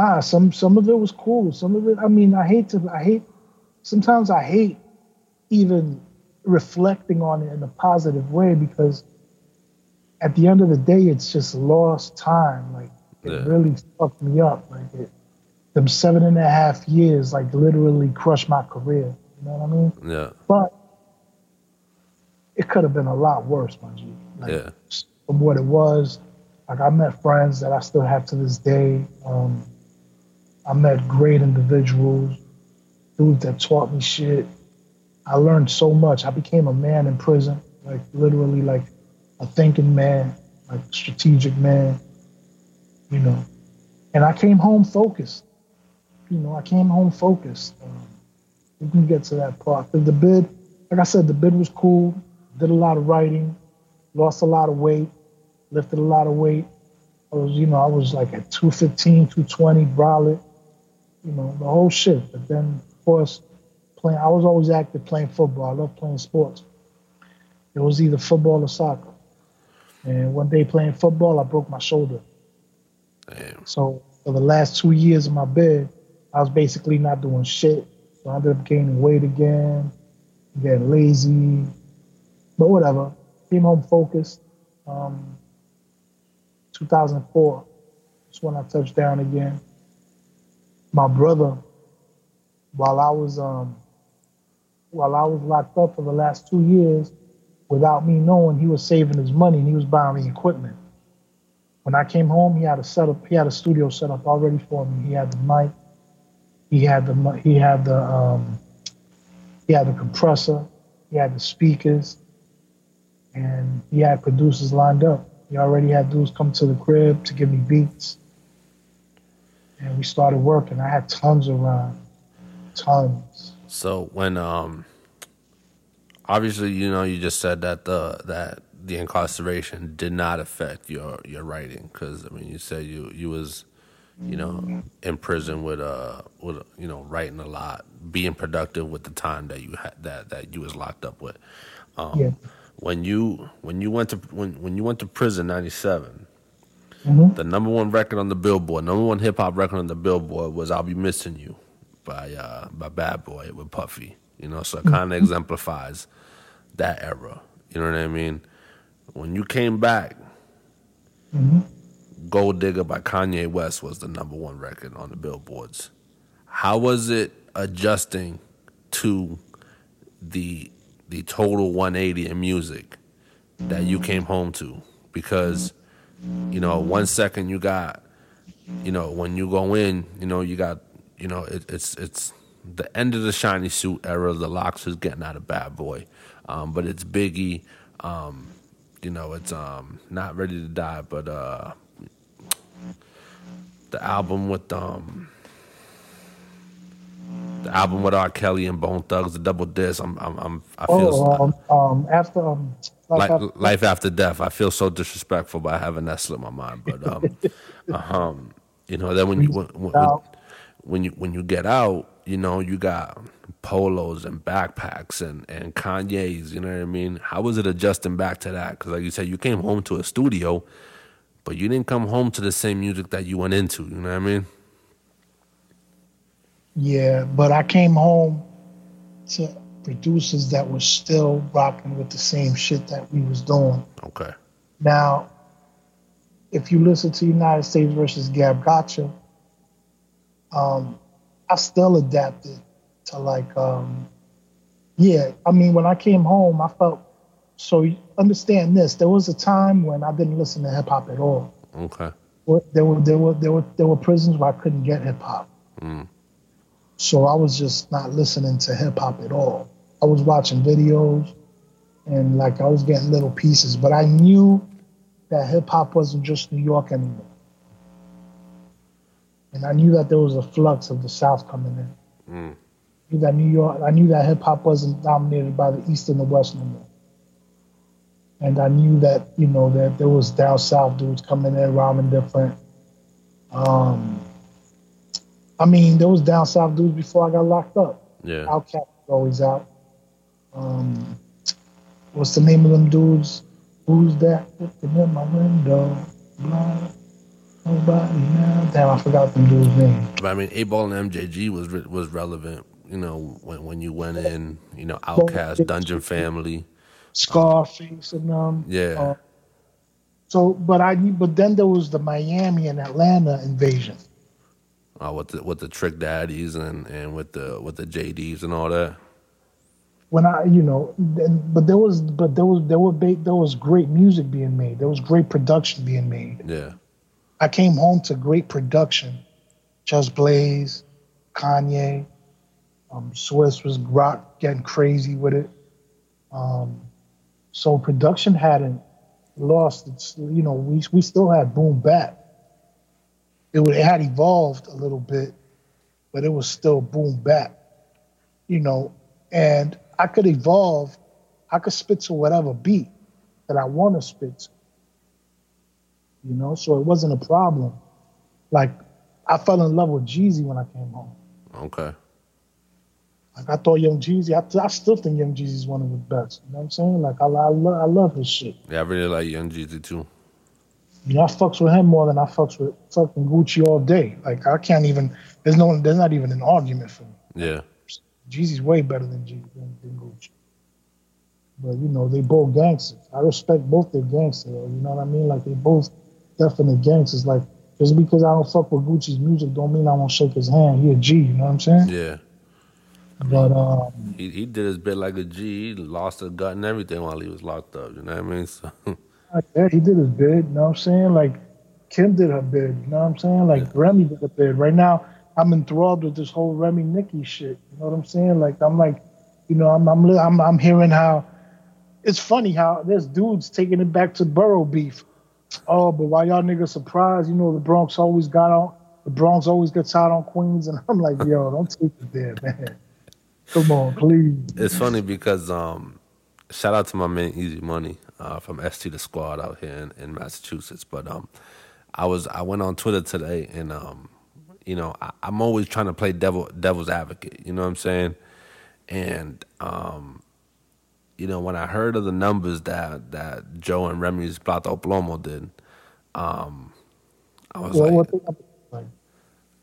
Nah, some some of it was cool. Some of it, I mean, I hate to, I hate, sometimes I hate even reflecting on it in a positive way, because at the end of the day, it's just lost time. Like, it yeah. really fucked me up. Like, it, them seven and a half years, like, literally crushed my career. You know what I mean? Yeah. But it could have been a lot worse, my G. Like, yeah. From what it was, like, I met friends that I still have to this day. Um, I met great individuals, dudes that taught me shit. I learned so much. I became a man in prison, like literally like a thinking man, like strategic man, you know. And I came home focused. You know, I came home focused. Um, we can get to that part. But the bid, like I said, the bid was cool. Did a lot of writing, lost a lot of weight, lifted a lot of weight. I was, you know, I was like at two fifteen, two twenty, brolic, you know, the whole shit. But then, of course, playing, I was always active playing football. I loved playing sports. It was either football or soccer. And one day playing football, I broke my shoulder. Damn. So for the last two years of my bed, I was basically not doing shit. So I ended up gaining weight again, getting lazy, but whatever. Came home focused. Um, two thousand four, that's when I touched down again. My brother, while I was um, while I was locked up for the last two years, without me knowing, he was saving his money and he was buying me equipment. When I came home, he had a setup. He had a studio set up already for me. He had the mic. He had the he had the um, he had the compressor. He had the speakers. And he had producers lined up. He already had dudes come to the crib to give me beats. And we started working. I had tons of rhymes. Tons. So when, um, obviously, you know, you just said that the that the incarceration did not affect your, your writing. Because, I mean, you said you, you was, you know, in prison with, uh, with, you know, writing a lot, being productive with the time that you had, that, that you was locked up with. Um, yeah. When you when you went to when, when you went to prison ninety-seven, mm-hmm. the number one record on the Billboard, number one hip hop record on the Billboard was "I'll Be Missing You" by uh, by Bad Boy with Puffy. You know, so it kind of mm-hmm. exemplifies that era. You know what I mean? When you came back, mm-hmm. "Gold Digger" by Kanye West was the number one record on the Billboards. How was it adjusting to the the total one eighty in music that you came home to? Because, you know, one second you got, you know, when you go in, you know, you got, you know, it, it's it's the end of the shiny suit era. The locks is getting out of Bad Boy, um, but it's Biggie, um, you know, it's um, Not Ready to Die, but uh, the album with um. The album with R. Kelly and Bone Thugs, the double disc. I'm, I'm, I'm I feel. Oh, um, um, after um, life, life, after, life after death. I feel so disrespectful by having that slip my mind, but um, um, you know, then when you when, when, when you when you get out, you know, you got polos and backpacks and and Kanye's. You know what I mean? How was it adjusting back to that? Because like you said, you came home to a studio, but you didn't come home to the same music that you went into. You know what I mean? Yeah, but I came home to producers that were still rocking with the same shit that we was doing. Okay. Now, if you listen to United States versus Gab Gotcha, um, I still adapted to like, um, yeah, I mean, when I came home, I felt, so understand this, there was a time when I didn't listen to hip hop at all. Okay. There were, there were, there were, there were prisons where I couldn't get hip hop. Mm. So I was just not listening to hip hop at all. I was watching videos and like I was getting little pieces, but I knew that hip hop wasn't just New York anymore. And I knew that there was a flux of the South coming in. Mm. I knew that New York, I knew that hip hop wasn't dominated by the East and the West no more. And I knew that, you know, that there was down South dudes coming in, rhyming different. Um, I mean, there was down south dudes before I got locked up. Yeah. Outcast was always out. Um, what's the name of them dudes? Who's that looking in my window? Blah. Nobody now. Damn, I forgot them dudes' names. But I mean, eight ball and M J G was re- was relevant. You know, when when you went in, you know, Outkast, Dungeon Family, Scarface, and um, yeah. Uh, so, but I but then there was the Miami and Atlanta invasion. Uh, with the with the Trick Daddies and, and with the with the J Ds and all that. When I, you know, and, but there was but there was there were there was great music being made. There was great production being made. Yeah, I came home to great production. Just Blaze, Kanye, um, Swiss was rock getting crazy with it. Um, so production hadn't lost its. You know, we we still had boom bap. It, would, it had evolved a little bit, but it was still boom bap, you know. And I could evolve. I could spit to whatever beat that I want to spit to, you know. So it wasn't a problem. Like, I fell in love with Jeezy when I came home. Okay. Like, I thought Young Jeezy, I, I still think Young Jeezy's one of the best. You know what I'm saying? Like, I, I, lo- I love his shit. Yeah, I really like Young Jeezy, too. You know, I fucks with him more than I fucks with fucking Gucci all day. Like, I can't even, there's no, there's not even an argument for me. Yeah. Jeezy's way better than, G, than, than Gucci. But, you know, they both gangsters. I respect both their gangsters, you know what I mean? Like, they both definite gangsters. Like, just because I don't fuck with Gucci's music don't mean I won't shake his hand. He a G, you know what I'm saying? Yeah. I mean, but, um. He, he did his bit like a G. He lost a gut and everything while he was locked up, you know what I mean? So. Yeah, he did his bid, you know what I'm saying? Like, Kim did her bid, you know what I'm saying? Like, yeah. Remy did her bid. Right now, I'm enthralled with this whole Remy Nicki shit. You know what I'm saying? Like, I'm like, you know, I'm I'm I'm, I'm hearing how it's funny how there's dudes taking it back to borough beef. Oh, but why y'all niggas surprised? You know, the Bronx always got on. The Bronx always gets out on Queens, and I'm like, yo, don't take it there, man. Come on, please. It's funny because um, shout out to my man Easy Money. Uh, from S T the Squad out here in, in Massachusetts, but um, I was I went on Twitter today, and um, you know I, I'm always trying to play devil devil's advocate, you know what I'm saying? And um, you know, when I heard of the numbers that that Joe and Remy's Plato Plomo did, um, I was well, like, what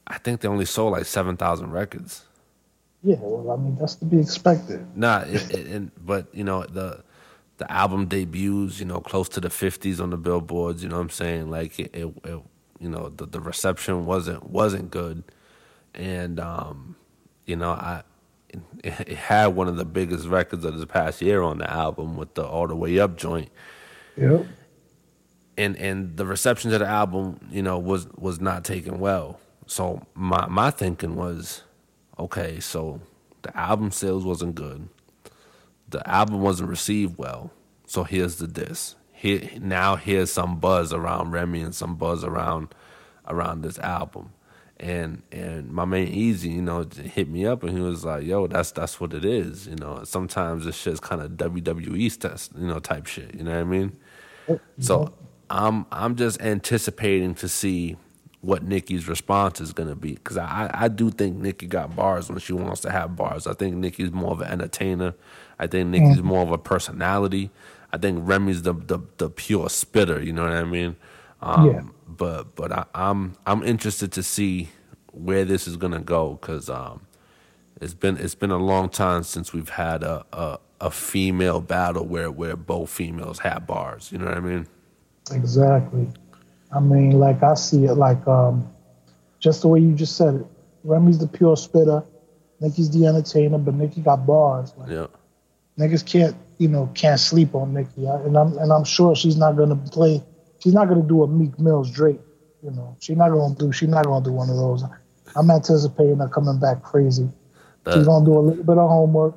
I think they only sold like seven thousand records. Yeah, well, I mean that's to be expected. Nah, it, it, it, but you know the. The album debuts, you know, close to the fifties on the billboards, you know what I'm saying? Like, it, it, it you know, the, the reception wasn't wasn't good. And, um, you know, I it, it had one of the biggest records of this past year on the album with the All The Way Up joint. Yep. And and the reception to the album, you know, was, was not taken well. So my, my thinking was, okay, so the album sales wasn't good. The album wasn't received well, so here's the diss. Here now, here's some buzz around Remy and some buzz around around this album, and and my man Easy, you know, hit me up and he was like, "Yo, that's that's what it is." You know, sometimes this shit's kind of W W E test, you know, type shit. You know what I mean? Mm-hmm. So I'm I'm just anticipating to see what Nicki's response is gonna be, because I I do think Nicki got bars when she wants to have bars. I think Nicki's more of an entertainer. I think Nicki's more of a personality. I think Remy's the the, the pure spitter. You know what I mean? Um, yeah. But but I, I'm I'm interested to see where this is gonna go, because um, it's been it's been a long time since we've had a, a a female battle where where both females have bars. You know what I mean? Exactly. I mean, like I see it, like um, just the way you just said it. Remy's the pure spitter. Nicki's the entertainer, but Nicki got bars. Like, yeah. Niggas can't, you know, can't sleep on Nicki, and I'm and I'm sure she's not gonna play. She's not gonna do a Meek Mill's Drake, you know. She's not gonna do. She's not gonna do one of those. I'm anticipating her coming back crazy. That, she's gonna do a little bit of homework,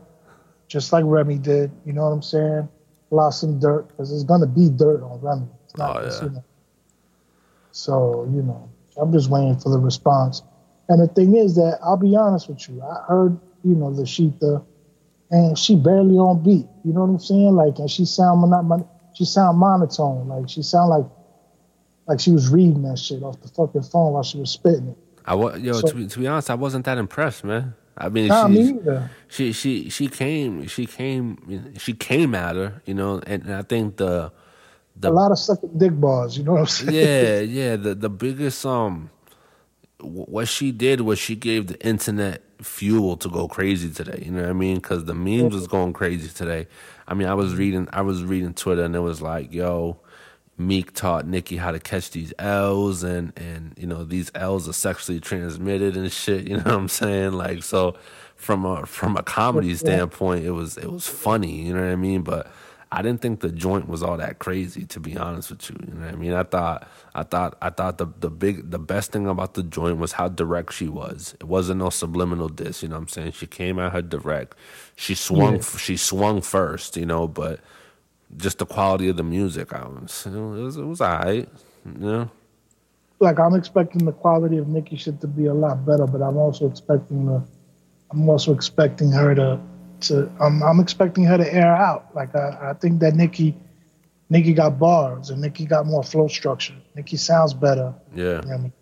just like Remy did. You know what I'm saying? Lost some dirt, because there's gonna be dirt on Remy. It's not, oh yeah. You know. So you know, I'm just waiting for the response. And the thing is that I'll be honest with you. I heard, you know, the sheet the. And she barely on beat, you know what I'm saying? Like, and she sound not mon- she sound monotone, like she sound like like she was reading that shit off the fucking phone while she was spitting it. I was yo so, to, to be honest, I wasn't that impressed, man. I mean, nah, she, me she she she came she came she came at her, you know, and, and I think the the a lot of sucking dick bars, you know what I'm saying? Yeah, yeah. The the biggest um, what she did was she gave the internet fuel to go crazy today. You know what I mean? Because the memes was going crazy today. I mean, I was reading I was reading Twitter and it was like, yo, Meek taught Nicki how to catch these L's, and, and you know, these L's are sexually transmitted and shit, you know what I'm saying? Like, so from a from a comedy standpoint, it was it was funny, you know what I mean? But I didn't think the joint was all that crazy, to be honest with you. You know what I mean? I thought I thought I thought the, the big the best thing about the joint was how direct she was. It wasn't no subliminal diss, you know what I'm saying? She came at her direct. She swung yeah. she swung first, you know, but just the quality of the music, I was, it was, it was all right, you know? Like, I'm expecting the quality of Nicki shit to be a lot better, but I'm also expecting the, I'm also expecting her to, to I'm, I'm expecting her to air out. Like, I, I think that Nicki, Nicki got bars, and Nicki got more flow structure. Nicki sounds better. Yeah. You know what I mean?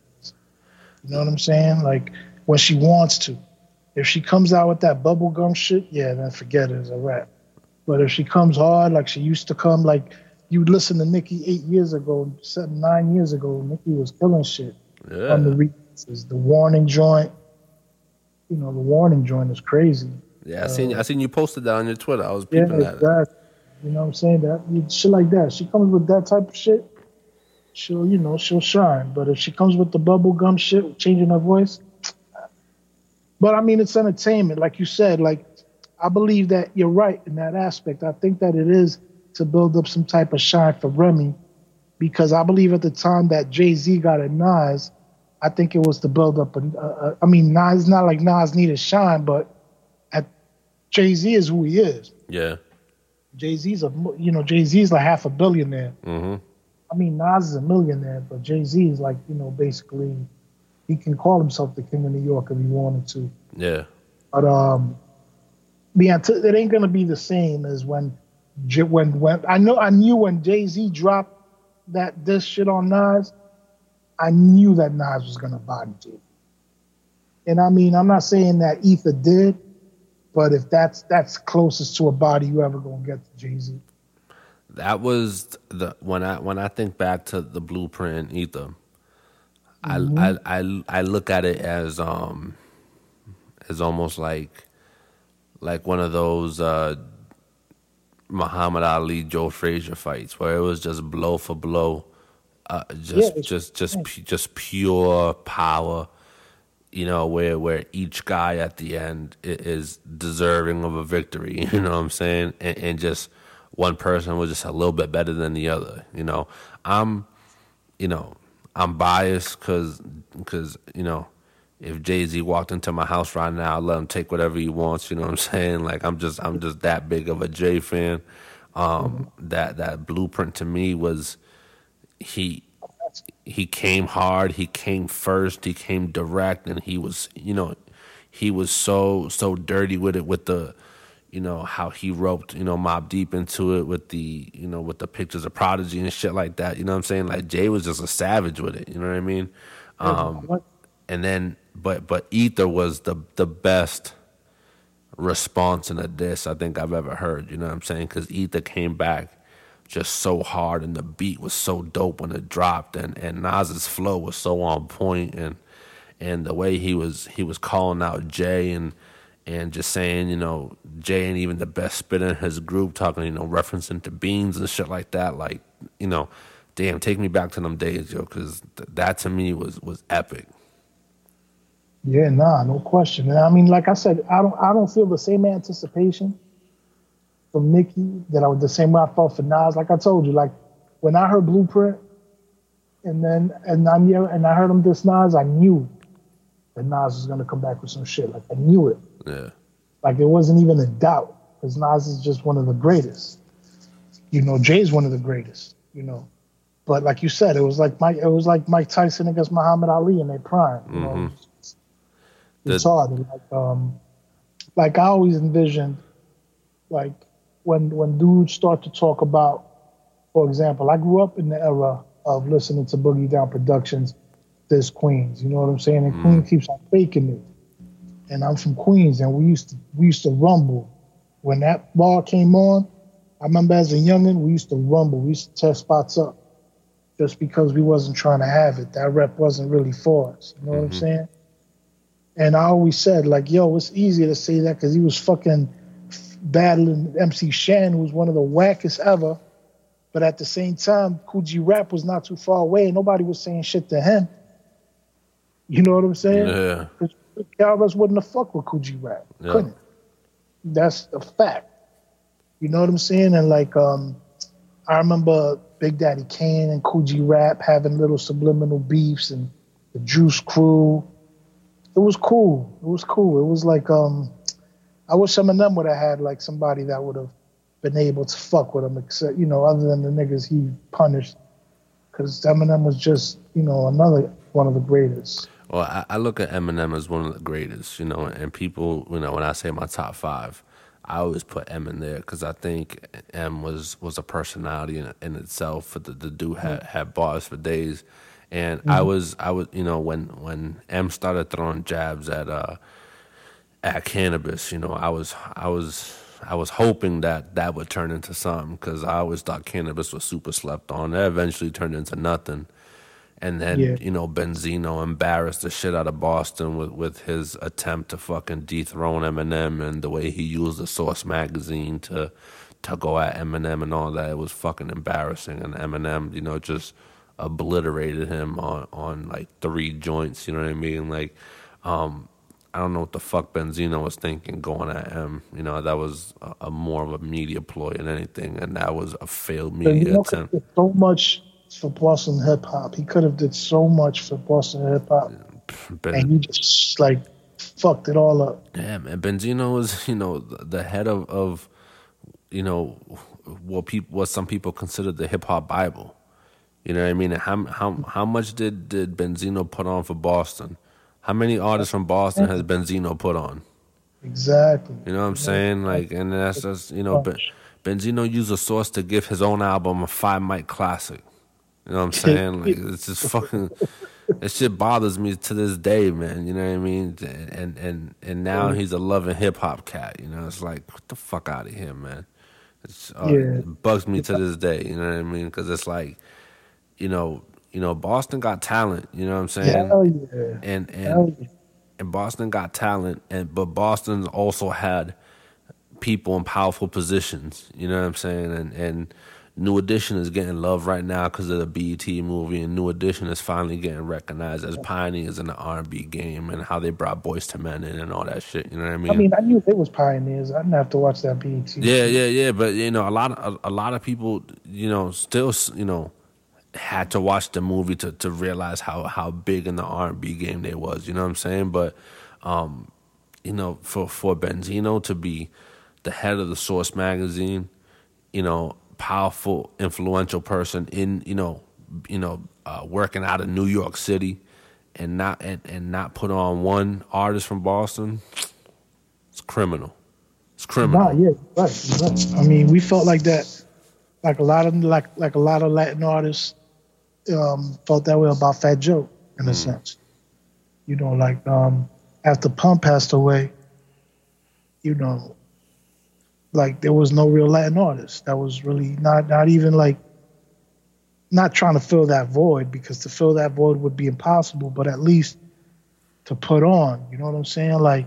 You know what I'm saying? Like, when she wants to. If she comes out with that bubblegum shit, yeah, then forget it, it's a wrap. But if she comes hard, like she used to come, like you listen to Nicki eight years ago, seven, nine years ago, Nicki was killing shit. Yeah. On the remixes, the warning joint, you know, the warning joint is crazy. Yeah, I seen, uh, I seen you posted that on your Twitter. I was peeping yeah, exactly. at it. You know what I'm saying? That shit like that. She comes with that type of shit, she'll, you know, she'll shine. But if she comes with the bubblegum shit, changing her voice, but I mean, it's entertainment, like you said, like. I believe that you're right in that aspect. I think that it is to build up some type of shine for Remy, because I believe at the time that Jay-Z got at Nas, I think it was to build up. A, a, I mean, Nas, not like Nas needed shine, but at, Jay-Z is who he is. Yeah. Jay-Z's a, you know, Jay-Z's like half a billionaire. Mm-hmm. I mean, Nas is a millionaire, but Jay-Z is like, you know, basically he can call himself the king of New York if he wanted to. Yeah. But, um, yeah, it ain't gonna be the same as when, when, when I know I knew when Jay-Z dropped that this shit on Nas, I knew that Nas was gonna body Jay. And I mean, I'm not saying that Ether did, but if that's that's closest to a body you ever gonna get to Jay-Z. That was the when I when I think back to the Blueprint and Ether, mm-hmm. I, I I I look at it as um as almost like. Like one of those uh, Muhammad Ali, Joe Frazier fights, where it was just blow for blow, uh, just, yeah, just, just, just, just pure power. You know, where where each guy at the end is deserving of a victory. You know what I'm saying? And, and just one person was just a little bit better than the other. You know, I'm, you know, I'm biased because because you know. If Jay-Z walked into my house right now, I'd let him take whatever he wants, you know what I'm saying? Like, I'm just I'm just that big of a Jay fan. Um, mm-hmm. That that Blueprint to me was he he came hard, he came first, he came direct, and he was, you know, he was so so dirty with it, with the, you know, how he roped, you know, Mobb Deep into it with the, you know, with the pictures of Prodigy and shit like that, you know what I'm saying? Like, Jay was just a savage with it, you know what I mean? Um, mm-hmm. And then... But but Ether was the the best response in a diss I think I've ever heard. You know what I'm saying? Because Ether came back just so hard, and the beat was so dope when it dropped, and, and Nas's flow was so on point, and and the way he was he was calling out Jay and and just saying, you know, Jay ain't even the best spitter in his group, talking, you know, referencing to Beans and shit like that. Like, you know, damn, take me back to them days, yo, because th- that to me was was epic. Yeah, nah, no question. And I mean, like I said, I don't, I don't feel the same anticipation from Nicki that I was the same way I felt for Nas. Like I told you, like when I heard Blueprint, and then and I knew, and I heard him diss Nas, I knew that Nas was gonna come back with some shit. Like I knew it. Yeah. Like it wasn't even a doubt, because Nas is just one of the greatest. You know, Jay's one of the greatest. You know, but like you said, it was like Mike, it was like Mike Tyson against Muhammad Ali in their prime. You mm-hmm. know. It's hard. Like, um, like I always envisioned, like when when dudes start to talk about, for example, I grew up in the era of listening to Boogie Down Productions there's Queens, you know what I'm saying? And mm. Queens keeps on faking it. And I'm from Queens, and we used to we used to rumble. When that bar came on, I remember as a youngin', we used to rumble. We used to tear spots up just because we wasn't trying to have it. That rep wasn't really for us, you know mm-hmm. what I'm saying? And I always said, like, yo, it's easier to say that because he was fucking battling M C Shan, who was one of the wackest ever. But at the same time, Kool G Rap was not too far away, and nobody was saying shit to him. You know what I'm saying? Yeah. Because wouldn't have fucked with Kool G Rap. Yeah. Couldn't. That's a fact. You know what I'm saying? And, like, um, I remember Big Daddy Kane and Kool G Rap having little subliminal beefs and the Juice Crew. It was cool. It was cool. It was like, um, I wish some of them would have had like somebody that would have been able to fuck with him, except, you know, other than the niggas he punished, because Eminem was just, you know, another one of the greatest. Well, I, I look at Eminem as one of the greatest, you know, and people, you know, when I say my top five, I always put M in there because I think M was, was a personality in, in itself. For the, the dude had, had bars for days. And mm-hmm. I was, I was, you know, when, when M started throwing jabs at uh, at Cannabis, you know, I was, I was, I was hoping that that would turn into something because I always thought Cannabis was super slept on. That eventually turned into nothing, and then yeah. you know, Benzino embarrassed the shit out of Boston with, with his attempt to fucking dethrone Eminem and the way he used the Source magazine to to go at Eminem and all that. It was fucking embarrassing, and Eminem, you know, just obliterated him on, on like three joints, you know what I mean? Like, um, I don't know what the fuck Benzino was thinking going at him. You know, that was a, a more of a media ploy than anything, and that was a failed media Benzino attempt. Did so much for Boston hip hop. He could have did so much for Boston hip hop, ben- and he just like fucked it all up. Yeah, man. Benzino was, you know, the head of, of you know, what people, what some people consider the hip hop Bible. You know what I mean? How how how much did, did Benzino put on for Boston? How many artists from Boston has Benzino put on? Exactly. You know what I'm saying? Like, and that's just, you know, ben, Benzino used a Source to give his own album a five mic classic. You know what I'm saying? Like, it's just fucking, that shit bothers me to this day, man. You know what I mean? And and and now he's a loving hip hop cat. You know, it's like, what the fuck out of here, man? It's, uh, yeah. It bugs me to this day. You know what I mean? Because it's like, You know, you know, Boston got talent. You know what I'm saying? Hell yeah. And and Hell yeah. and Boston got talent, and but Boston also had people in powerful positions. You know what I'm saying? And and New Edition is getting love right now because of the B E T movie, and New Edition is finally getting recognized as pioneers in the R and B game and how they brought Boyz Two Men in and all that shit. You know what I mean? I mean, I knew they was pioneers. I didn't have to watch that B E T. Yeah, yeah, yeah. But you know, a lot of a, a lot of people, you know, still, you know, had to watch the movie to, to realize how, how big in the R and B game they was, you know what I'm saying? But, um, you know, for, for Benzino to be the head of the Source magazine, you know, powerful, influential person in, you know, you know, uh, working out of New York City and not and, and not put on one artist from Boston, it's criminal. It's criminal. Nah, yeah, right, right. I mean, we felt like that, like a lot of like like a lot of Latin artists. Um, felt that way about Fat Joe in a mm. sense, you know. Like um, after Pump passed away, you know, like there was no real Latin artist that was really not not even like not trying to fill that void, because to fill that void would be impossible. But at least to put on, you know what I'm saying? Like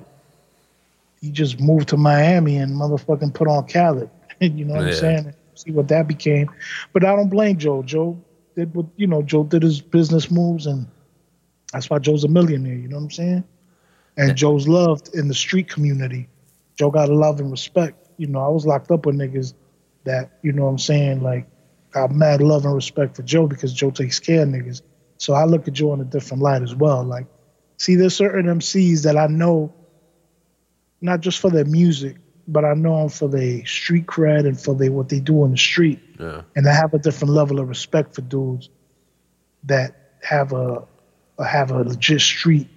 he just moved to Miami and motherfucking put on Khaled. You know what yeah. I'm saying? See what that became. But I don't blame Joe. Joe. Did what you know? Joe did his business moves, and that's why Joe's a millionaire. You know what I'm saying? And yeah. Joe's loved in the street community. Joe got a love and respect. You know, I was locked up with niggas that, you know what I'm saying, like got mad love and respect for Joe because Joe takes care of niggas. So I look at Joe in a different light as well. Like, see, there's certain M Cs that I know, not just for their music, but I know them for the street cred and for the, what they do on the street. Yeah. And I have a different level of respect for dudes that have a have a legit street,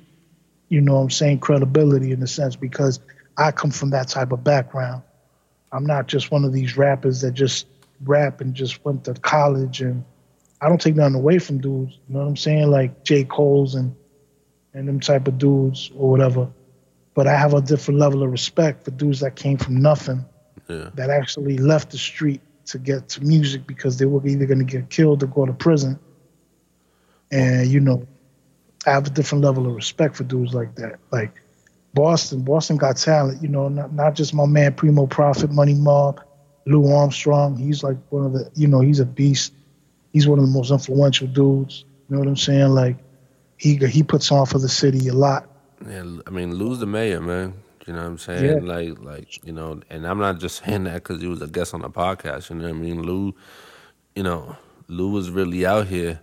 you know what I'm saying, credibility in a sense, because I come from that type of background. I'm not just one of these rappers that just rap and just went to college and I don't take nothing away from dudes. You know what I'm saying? Like J. Cole's and and them type of dudes or whatever. But I have a different level of respect for dudes that came from nothing, yeah. that actually left the street to get to music because they were either going to get killed or go to prison. And, you know, I have a different level of respect for dudes like that. Like Boston, Boston got talent, you know, not, not just my man Primo, Prophet, Money Mob, Lou Armstrong. He's like one of the, you know, he's a beast. He's one of the most influential dudes. You know what I'm saying? Like he, he puts on for the city a lot. Yeah, I mean, Lou's the mayor, man. You know what I'm saying? Yeah. Like, like you know, and I'm not just saying that because he was a guest on the podcast. You know what I mean? Lou, you know, Lou was really out here,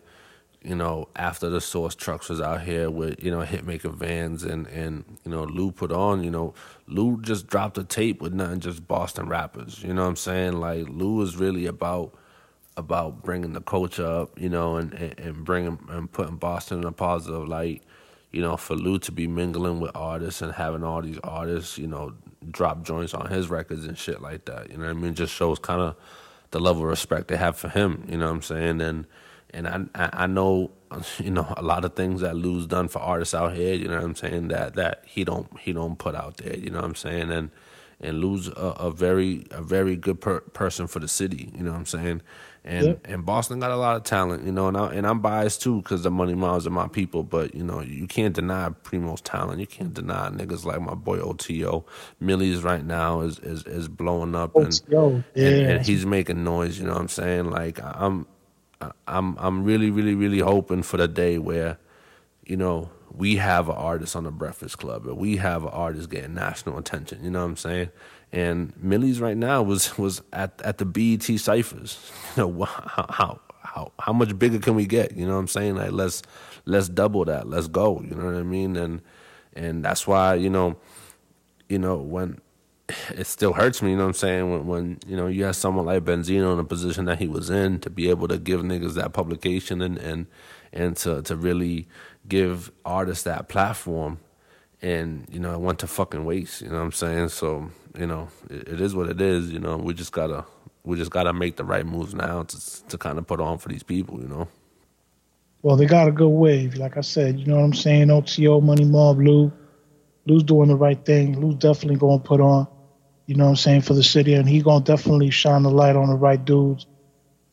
you know, after the Source Trucks was out here with, you know, hit-maker vans and, and, you know, Lou put on, you know, Lou just dropped a tape with nothing, just Boston rappers. You know what I'm saying? Like, Lou was really about about bringing the culture up, you know, and, and, and bringing and putting Boston in a positive light. You know, for Lou to be mingling with artists and having all these artists, you know, drop joints on his records and shit like that. You know what I mean? It just shows kind of the level of respect they have for him. You know what I'm saying? And and I I know, you know, a lot of things that Lou's done for artists out here. You know what I'm saying? That that he don't he don't put out there. You know what I'm saying? And and Lou's a, a very a very good per- person for the city. You know what I'm saying? And yeah. and Boston got a lot of talent, you know, and, I, and I'm biased too because the Money Mobs are my people. But, you know, you can't deny Primo's talent. You can't deny niggas like my boy O T O. Millie's right now is is, is blowing up and, yeah. and and he's making noise, you know what I'm saying? Like I'm I'm I'm really, really, really hoping for the day where, you know, we have an artist on the Breakfast Club or we have an artist getting national attention, you know what I'm saying? And Millie's right now was was at at the B E T ciphers. You know how how how how much bigger can we get? You know what I'm saying? Like let's let's double that. Let's go. You know what I mean? And and that's why you know you know when it still hurts me. You know what I'm saying? When when you know you have someone like Benzino in the position that he was in to be able to give niggas that publication and and and to to really give artists that platform. And, you know, it went to fucking waste, you know what I'm saying? So, you know, it, it is what it is, you know. We just gotta we just gotta make the right moves now to to kind of put on for these people, you know. Well, they got a good wave, like I said, you know what I'm saying? O T O, Money Mob, Lou. Lou's doing the right thing. Lou's definitely gonna put on, you know what I'm saying, for the city, and he gonna definitely shine the light on the right dudes.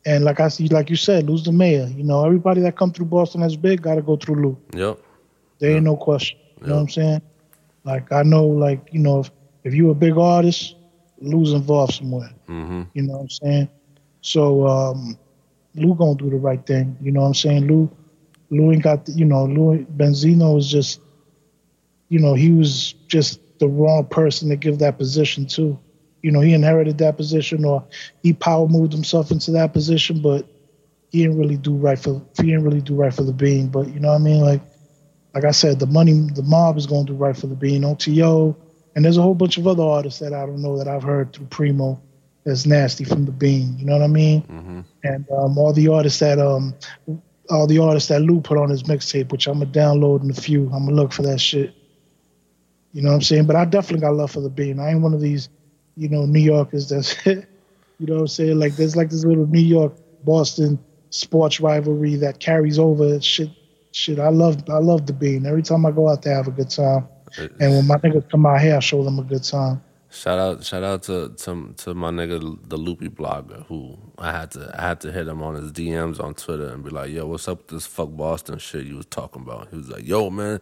And like I like you said, Lou's the mayor. You know, everybody that come through Boston that's big gotta go through Lou. Yep. There yep. ain't no question. You know what I'm saying? Like, I know, like, you know, if, if you're a big artist, Lou's involved somewhere. Mm-hmm. You know what I'm saying? So, um, Lou gonna do the right thing. You know what I'm saying? Lou, Lou ain't got, the, you know, Lou Benzino was just, you know, he was just the wrong person to give that position to. You know, he inherited that position or he power moved himself into that position, but he didn't really do right for, he didn't really do right for the being. But, you know what I mean? Like, Like I said, the money, the mob is going to do right for the bean. O T O, and there's a whole bunch of other artists that I don't know that I've heard through Primo that's nasty from the bean. You know what I mean? Mm-hmm. And um, all the artists that um, all the artists that Lou put on his mixtape, which I'm gonna download in a few. I'm gonna look for that shit. You know what I'm saying? But I definitely got love for the bean. I ain't one of these, you know, New Yorkers that's, you know what I'm saying? Like there's like this little New York Boston sports rivalry that carries over shit. Shit, I love I love the bean. Every time I go out there, I have a good time. And when my niggas come out here, I show them a good time. Shout out, shout out to to, to my nigga, the Loopy Blogger, who I had to I had to hit him on his D Ms on Twitter and be like, "Yo, what's up with this fuck Boston shit you was talking about?" He was like, "Yo, man,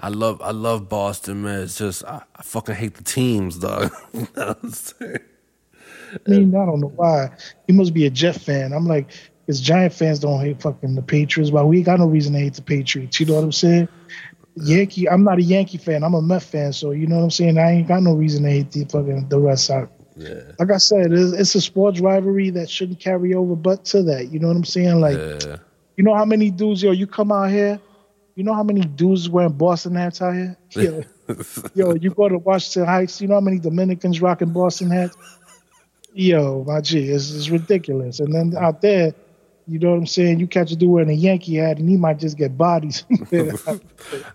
I love I love Boston, man. It's just I, I fucking hate the teams, dog." You know what I'm saying? I mean, I don't know why. He must be a Jet fan. I'm like. Because Giant fans don't hate fucking the Patriots. Well, we got no reason to hate the Patriots. You know what I'm saying? Yankee, I'm not a Yankee fan. I'm a Mets fan. So, you know what I'm saying? I ain't got no reason to hate the fucking the Red Sox. Yeah. Like I said, it's, it's a sports rivalry that shouldn't carry over but to that. You know what I'm saying? Like, yeah. You know how many dudes, yo, you come out here, you know how many dudes wearing Boston hats out here? Yo, yo you go to Washington Heights, you know how many Dominicans rocking Boston hats? Yo, my G, it's, it's ridiculous. And then out there, you know what I'm saying? You catch a dude wearing a Yankee hat, and he might just get bodies.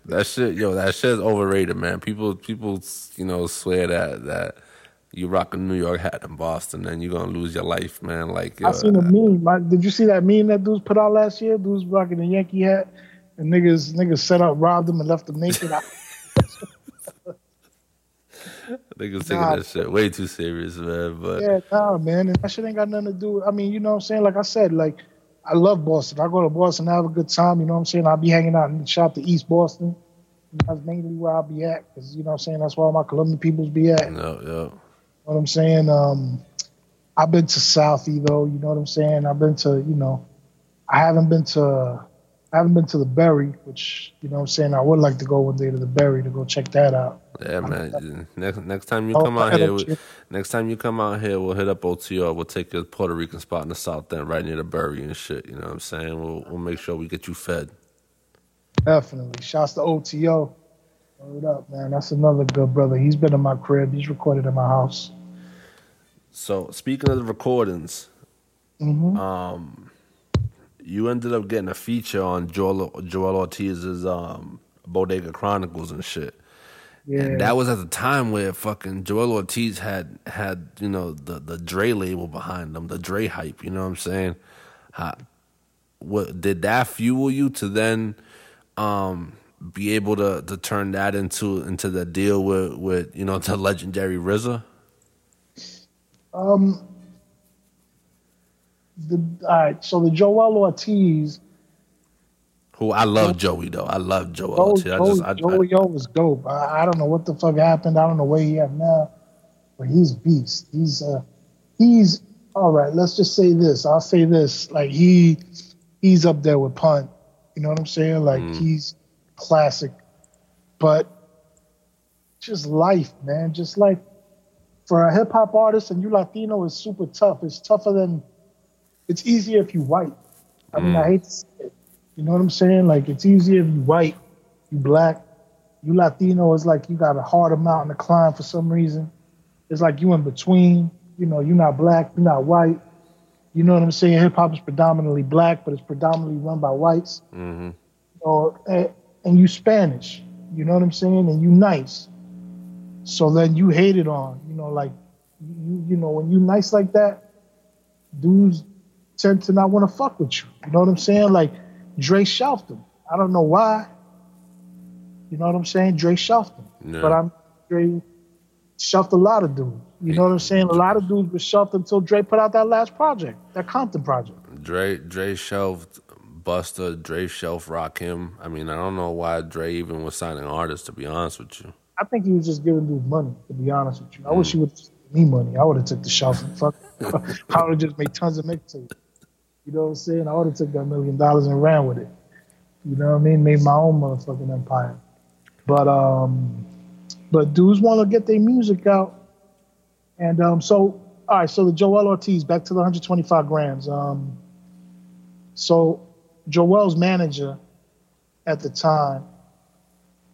That shit, yo, that shit's overrated, man. People, people, you know, swear that that you rock a New York hat in Boston, and you're going to lose your life, man. Like I seen a meme. I, did you see that meme that dudes put out last year? Dudes rocking a Yankee hat, and niggas niggas set up, robbed them, and left them naked. Niggas nah, taking that shit way too serious, man. But yeah, nah, man. And that shit ain't got nothing to do with, I mean, you know what I'm saying? Like I said, like, I love Boston. I go to Boston, I have a good time. You know what I'm saying? I'll be hanging out in the shop to East Boston. That's mainly where I'll be at, because, you know what I'm saying, that's where all my Colombian peoples be at. No, no. You know what I'm saying? Um, I've been to Southie though. You know what I'm saying? I've been to, you know, I haven't been to, I haven't been to the Berry, which, you know what I'm saying, I would like to go one day to the Berry to go check that out. Yeah, man. Next next time you come out here, we, next time you come out here, we'll hit up O T R. We'll take your Puerto Rican spot in the South End, right near the Berry and shit. You know what I'm saying? We'll we'll make sure we get you fed. Definitely. Shouts to O T O. Hold up, man. That's another good brother. He's been in my crib. He's recorded in my house. So, speaking of the recordings, mm-hmm. um, you ended up getting a feature on Joel, Joell Ortiz's um, Bodega Chronicles and shit. Yeah. And that was at the time where fucking Joell Ortiz had, had you know, the, the Dre label behind them, the Dre hype, you know what I'm saying? How, what, did that fuel you to then... Um, be able to, to turn that into into the deal with, with you know, the legendary R Z A? Um, the, all right, so the Joell Ortiz. Who I love Joey, though. I love Joell Ortiz. Joey, I just, I, Joey O was dope. I, I don't know what the fuck happened. I don't know where he at now. But he's beast. He's, uh, he's, all right, let's just say this. I'll say this. Like, he he's up there with Pun. You know what I'm saying? Like, mm. he's classic. But just life, man. Just life. For a hip-hop artist, and you Latino, is super tough. It's tougher than... It's easier if you white. I mean, mm. I hate to say it. You know what I'm saying? Like, it's easier if you white, you black. You Latino is like you got a harder mountain to climb for some reason. It's like you in between. You know, you're not black, you're not white. You know what I'm saying? Hip-hop is predominantly black, but it's predominantly run by whites. Mm-hmm. Or, and, and you Spanish, you know what I'm saying? And you nice. So then you hated on, you know, like, you, you know, when you nice like that, dudes tend to not want to fuck with you. You know what I'm saying? Like, Dre shelved him. I don't know why. You know what I'm saying? Dre shelved him. No. But I'm Dre shelved a lot of dudes. You know what I'm saying? A lot of dudes were shelved until Dre put out that last project, that Compton project. Dre Dre shelved Buster, Dre shelved Rakim. I mean, I don't know why Dre even was signing artists, to be honest with you. I think he was just giving dudes money, to be honest with you. I mm. wish he would have given me money. I would have took the shelf and fuck. I would have just made tons of mixtapes. You know what I'm saying? I would have took that million dollars and ran with it. You know what I mean? Made my own motherfucking empire. But um, but dudes want to get their music out. And um, so, all right, so the Joell Ortiz, back to the one twenty-five grams. Um, so Joel's manager at the time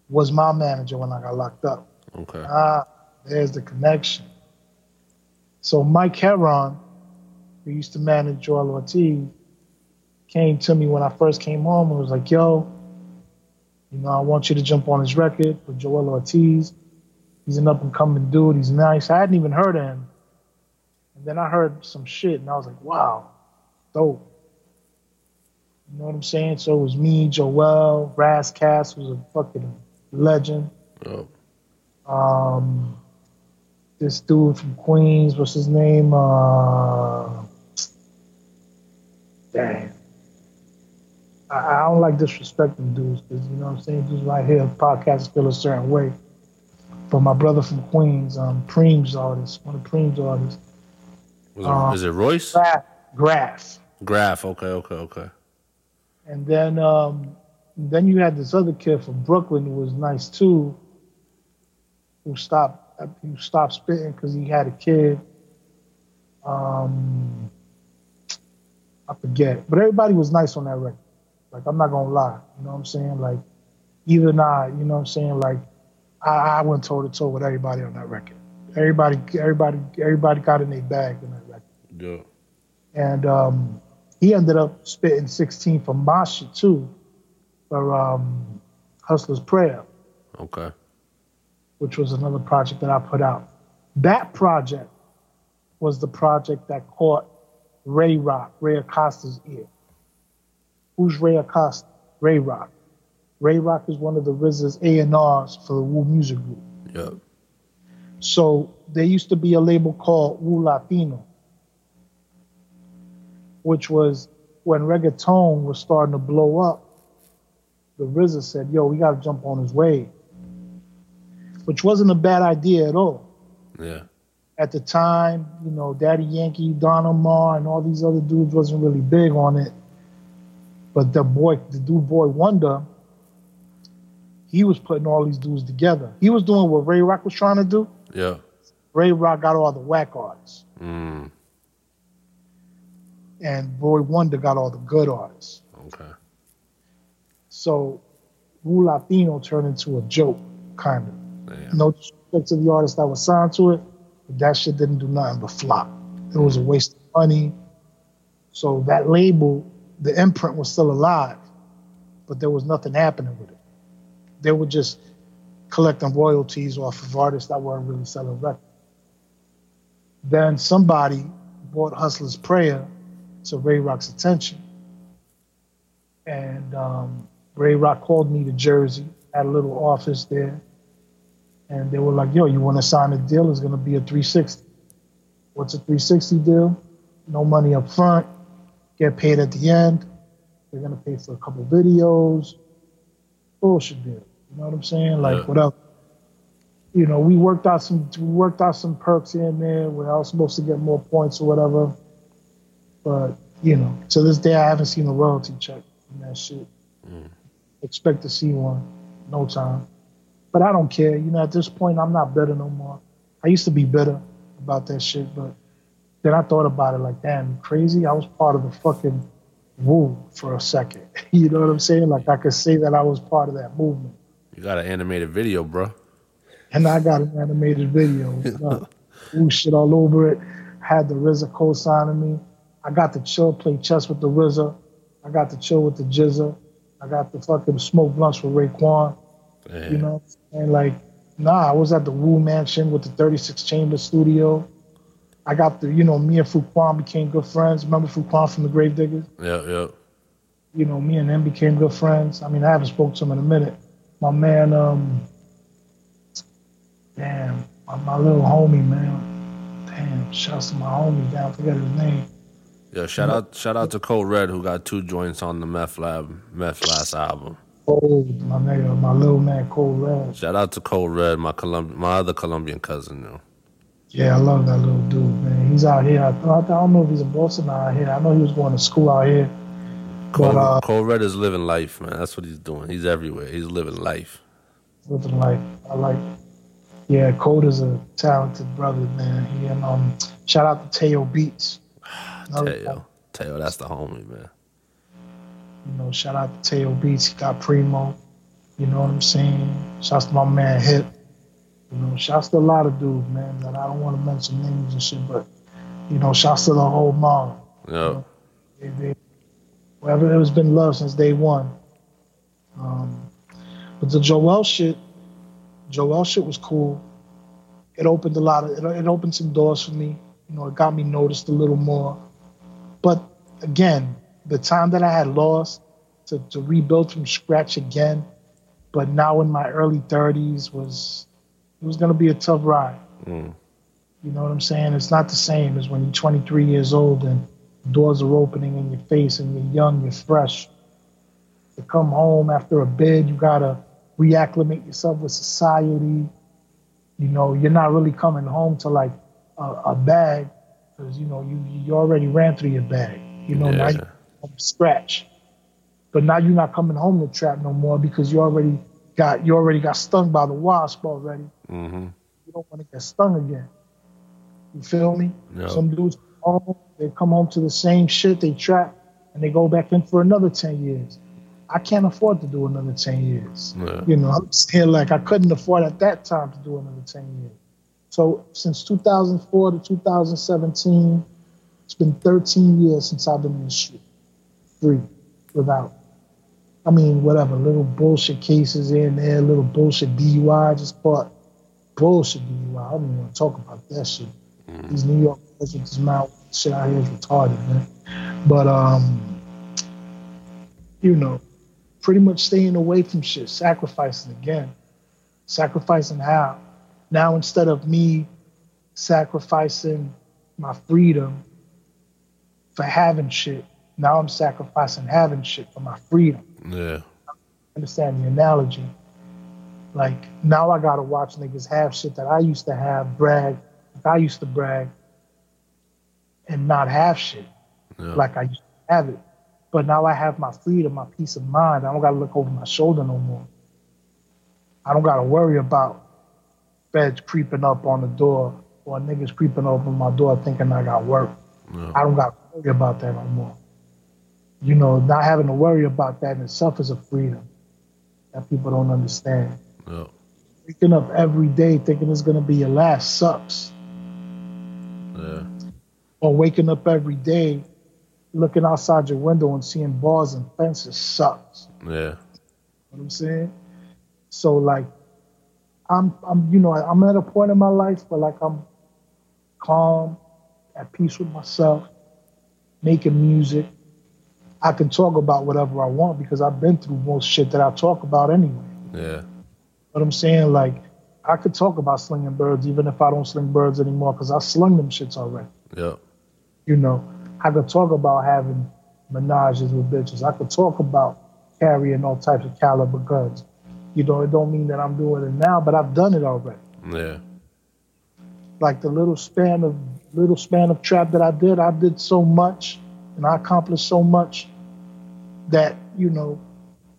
was my manager when I got locked up. Okay. Ah, there's the connection. So Mike Heron, who used to manage Joell Ortiz, came to me when I first came home and was like, yo, you know, I want you to jump on his record with Joell Ortiz. He's an up-and-coming dude. He's nice. I hadn't even heard of him. And then I heard some shit, and I was like, wow, dope. You know what I'm saying? So it was me, Joell, Razzcast, who's a fucking legend. Oh. Um, this dude from Queens, what's his name? Uh, damn. I, I don't like disrespecting dudes, because, you know what I'm saying, dudes right here, podcasts feel a certain way. But my brother from Queens, um, Preem's artist, one of Preem's artists. Was it, um, is it Royce? Graf. Graf, okay, okay, okay. And then um, then you had this other kid from Brooklyn who was nice too, who stopped who stopped spitting because he had a kid. Um, I forget. But everybody was nice on that record. Like, I'm not going to lie. You know what I'm saying? Like, either and I, you know what I'm saying? Like, I went toe-to-toe with everybody on that record. Everybody everybody, everybody got in their bag on that record. Yeah. And um, he ended up spitting sixteen for Masha, too, for um, Hustler's Prayer. Okay. Which was another project that I put out. That project was the project that caught Ray Rock, Ray Acosta's ear. Who's Ray Acosta? Ray Rock. Ray Rock is one of the R Z A's A and R's for the Wu Music Group. Yep. So there used to be a label called Wu Latino, which was when reggaeton was starting to blow up, the R Z A said, yo, we got to jump on his wave, which wasn't a bad idea at all. Yeah. At the time, you know, Daddy Yankee, Don Omar, and all these other dudes wasn't really big on it. But the boy, the dude Boy Wonder, he was putting all these dudes together. He was doing what Ray Rock was trying to do. Yeah. Ray Rock got all the whack artists. Mm. And Boy Wonder got all the good artists. Okay. So Wu Latino turned into a joke, kind of. Damn. No disrespect to the artists that were signed to it, but that shit didn't do nothing but flop. It was a waste of money. So that label, the imprint was still alive, but there was nothing happening with it. They were just collecting royalties off of artists that weren't really selling records. Then somebody brought Hustler's Prayer to Ray Rock's attention. And um, Ray Rock called me to Jersey, had a little office there. And they were like, yo, you want to sign a deal? It's going to be a three sixty. What's a three sixty deal? No money up front. Get paid at the end. They're going to pay for a couple videos. Bullshit deal. You know what I'm saying? Like, yeah. Whatever. You know, we worked out some we worked out some perks here and there where I was supposed to get more points or whatever. But, you know, to this day, I haven't seen a royalty check from that shit. Mm. Expect to see one. No time. But I don't care. You know, at this point, I'm not bitter no more. I used to be bitter about that shit, but then I thought about it like, damn, crazy. I was part of the fucking Wu for a second. You know what I'm saying? Like, I could say that I was part of that movement. You got an animated video, bro. And I got an animated video. Like, Wu shit all over it. I had the R Z A co-signing me. I got to chill, play chess with the R Z A. I got to chill with the Jizza. I got to fucking smoke blunts with Raekwon. Man. You know, and like, nah, I was at the Wu Mansion with the thirty-six Chamber Studio. I got the, you know, me and Fuquan became good friends. Remember Fuquan from the Grave Diggers? Yeah, yeah. You know, me and him became good friends. I mean, I haven't spoke to him in a minute. My man, um, damn, my, my little homie, man. Damn, shouts to my homie down. I forget his name. Yeah, shout out, shout out to Cole Red, who got two joints on the Meth Lab, Meth last album. Oh, my nigga, my little man, Cole Red. Shout out to Cole Red, my Colomb- my other Colombian cousin, though. Yeah, I love that little dude, man. He's out here. I, I don't know if he's in Boston or out here. I know he was going to school out here. Cole, but, uh, Cole Red is living life, man. That's what he's doing. He's everywhere. He's living life. Living life. I like it. Yeah, Cole is a talented brother, man. He and um, shout out to Teo Beats. Teo, Teo, that's the homie, man. You know, shout out to Teo Beats. He got Primo. You know what I'm saying? Shouts to my man Hip. You know, shouts to a lot of dudes, man. That I don't want to mention names and shit, but you know, shouts to the whole mob. Yeah. You know, they, they, whatever, it's been love since day one. Um, but the Joell shit, Joell shit was cool. It opened a lot of, it, it opened some doors for me. You know, it got me noticed a little more. But again, the time that I had lost to, to rebuild from scratch again, but now in my early thirties was, it was going to be a tough ride. Mm. You know what I'm saying? It's not the same as when you're twenty-three years old and doors are opening in your face and you're young, you're fresh. To come home after a bid, you got to reacclimate yourself with society. You know, you're not really coming home to like a, a bag because, you know, you, you already ran through your bag. You know, yeah. Now you're from scratch. But now you're not coming home to trap no more because you already got you already got stung by the wasp already. Mm-hmm. You don't want to get stung again. You feel me? Yep. Some dudes come home, they come home to the same shit they trap, and they go back in for another ten years. I can't afford to do another ten years. Yeah. You know, I'm saying like I couldn't afford at that time to do another ten years. So since two thousand four to two thousand seventeen, it's been thirteen years since I've been in the street. Three, without, I mean, whatever, little bullshit cases in there, little bullshit D U I, just caught bullshit D U I. I don't even want to talk about that shit. Mm. These New York guys with this mouth shit out here is retarded, man. But, um, you know, pretty much staying away from shit, sacrificing again. Sacrificing how? Now instead of me sacrificing my freedom for having shit, now I'm sacrificing having shit for my freedom. Yeah. Understand the analogy. Like, now I gotta watch niggas have shit that I used to have, brag, like I used to brag, and not have shit. Yeah. Like I used to have it. But now I have my freedom, my peace of mind. I don't gotta look over my shoulder no more. I don't gotta worry about beds creeping up on the door or niggas creeping up on my door thinking I got work. Yeah. I don't gotta worry about that no more. You know, not having to worry about that in itself is a freedom that people don't understand. Yeah. Waking up every day thinking it's going to be your last sucks. Yeah. Or waking up every day looking outside your window and seeing bars and fences sucks. Yeah. You know what I'm saying? So, like, I'm, I'm, you know, I'm at a point in my life where, like, I'm calm, at peace with myself, making music. I can talk about whatever I want because I've been through most shit that I talk about anyway. Yeah. But I'm saying, like, I could talk about slinging birds even if I don't sling birds anymore because I slung them shits already. Yeah. You know, I could talk about having menages with bitches. I could talk about carrying all types of caliber guns. You know, it don't mean that I'm doing it now, but I've done it already. Yeah. Like the little span of little span of trap that I did, I did so much and I accomplished so much that, you know,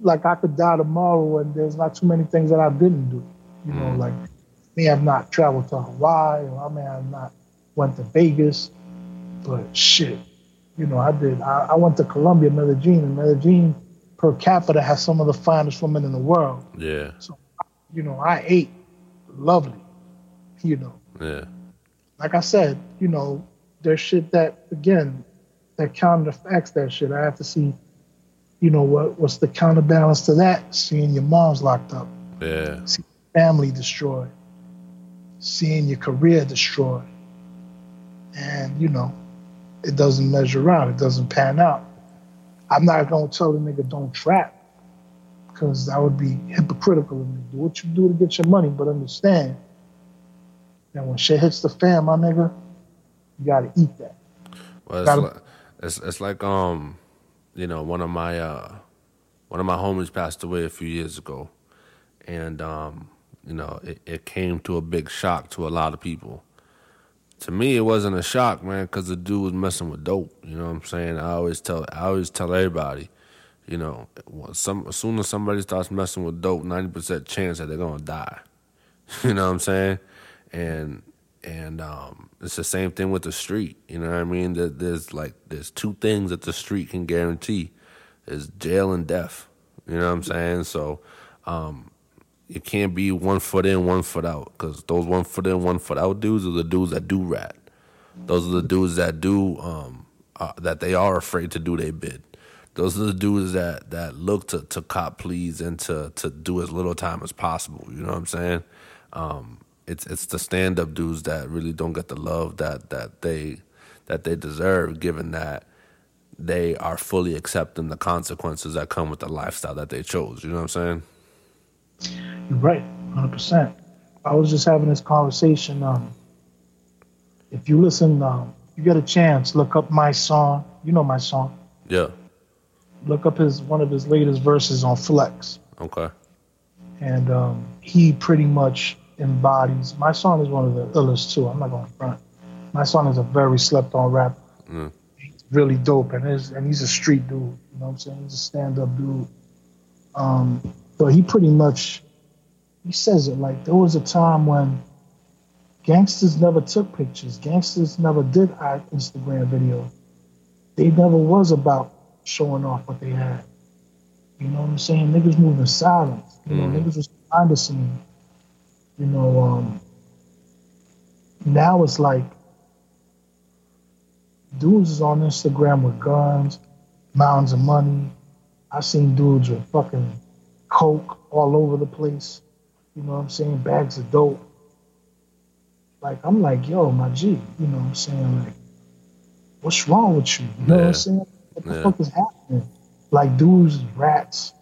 like I could die tomorrow and there's not too many things that I didn't do. You know, mm. like me, I've not traveled to Hawaii, or I mean, I've not went to Vegas, but shit, you know, I did. I, I went to Colombia, Medellin, and Medellin per capita has some of the finest women in the world. Yeah. So, you know, I ate lovely, you know. Yeah. Like I said, you know, there's shit that, again, that counteracts that shit. I have to see, you know, what what's the counterbalance to that? Seeing your mom's locked up. Yeah. Seeing your family destroyed. Seeing your career destroyed. And, you know, it doesn't measure out. It doesn't pan out. I'm not going to tell the nigga don't trap because that would be hypocritical of me. Do what you do to get your money, but understand that when shit hits the fan, my nigga, you got to eat that. Well, it's, gotta, like, it's, it's like, um... you know, one of my uh, one of my homies passed away a few years ago, and um, you know, it, it came to a big shock to a lot of people. To me, it wasn't a shock, man, because the dude was messing with dope. You know what I'm saying? I always tell, I always tell everybody, you know, some as soon as somebody starts messing with dope, ninety percent chance that they're gonna die. You know what I'm saying? And and um. It's the same thing with the street, you know what I mean? There's like there's two things that the street can guarantee: is jail and death. You know what I'm saying? So um, it can't be one foot in, one foot out, because those one foot in, one foot out dudes are the dudes that do rat. Those are the dudes that do um, uh, that they are afraid to do their bid. Those are the dudes that, that look to, to cop pleas and to to do as little time as possible. You know what I'm saying? Um, It's it's the stand-up dudes that really don't get the love that, that they that they deserve, given that they are fully accepting the consequences that come with the lifestyle that they chose. You know what I'm saying? You're right, one hundred percent. I was just having this conversation. Um, if you listen, um, you get a chance, look up my song. You know my song. Yeah. Look up his one of his latest verses on Flex. Okay. And um, he pretty much embodies. My song is one of the illest too. I'm not going to front. My song is a very slept on rapper. Mm. He's really dope, and is and he's a street dude. You know what I'm saying? He's a stand up dude. Um, but he pretty much he says it like there was a time when gangsters never took pictures. Gangsters never did Instagram videos. They never was about showing off what they had. You know what I'm saying? Niggas moved in silence. You know, mm. niggas was behind the scene. You know, um, now it's like dudes is on Instagram with guns, mounds of money. I've seen dudes with fucking coke all over the place. You know what I'm saying? Bags of dope. Like, I'm like, yo, my G, you know what I'm saying? Like, what's wrong with you? You know yeah. what I'm saying? What the yeah. fuck is happening? Like, dudes, rats.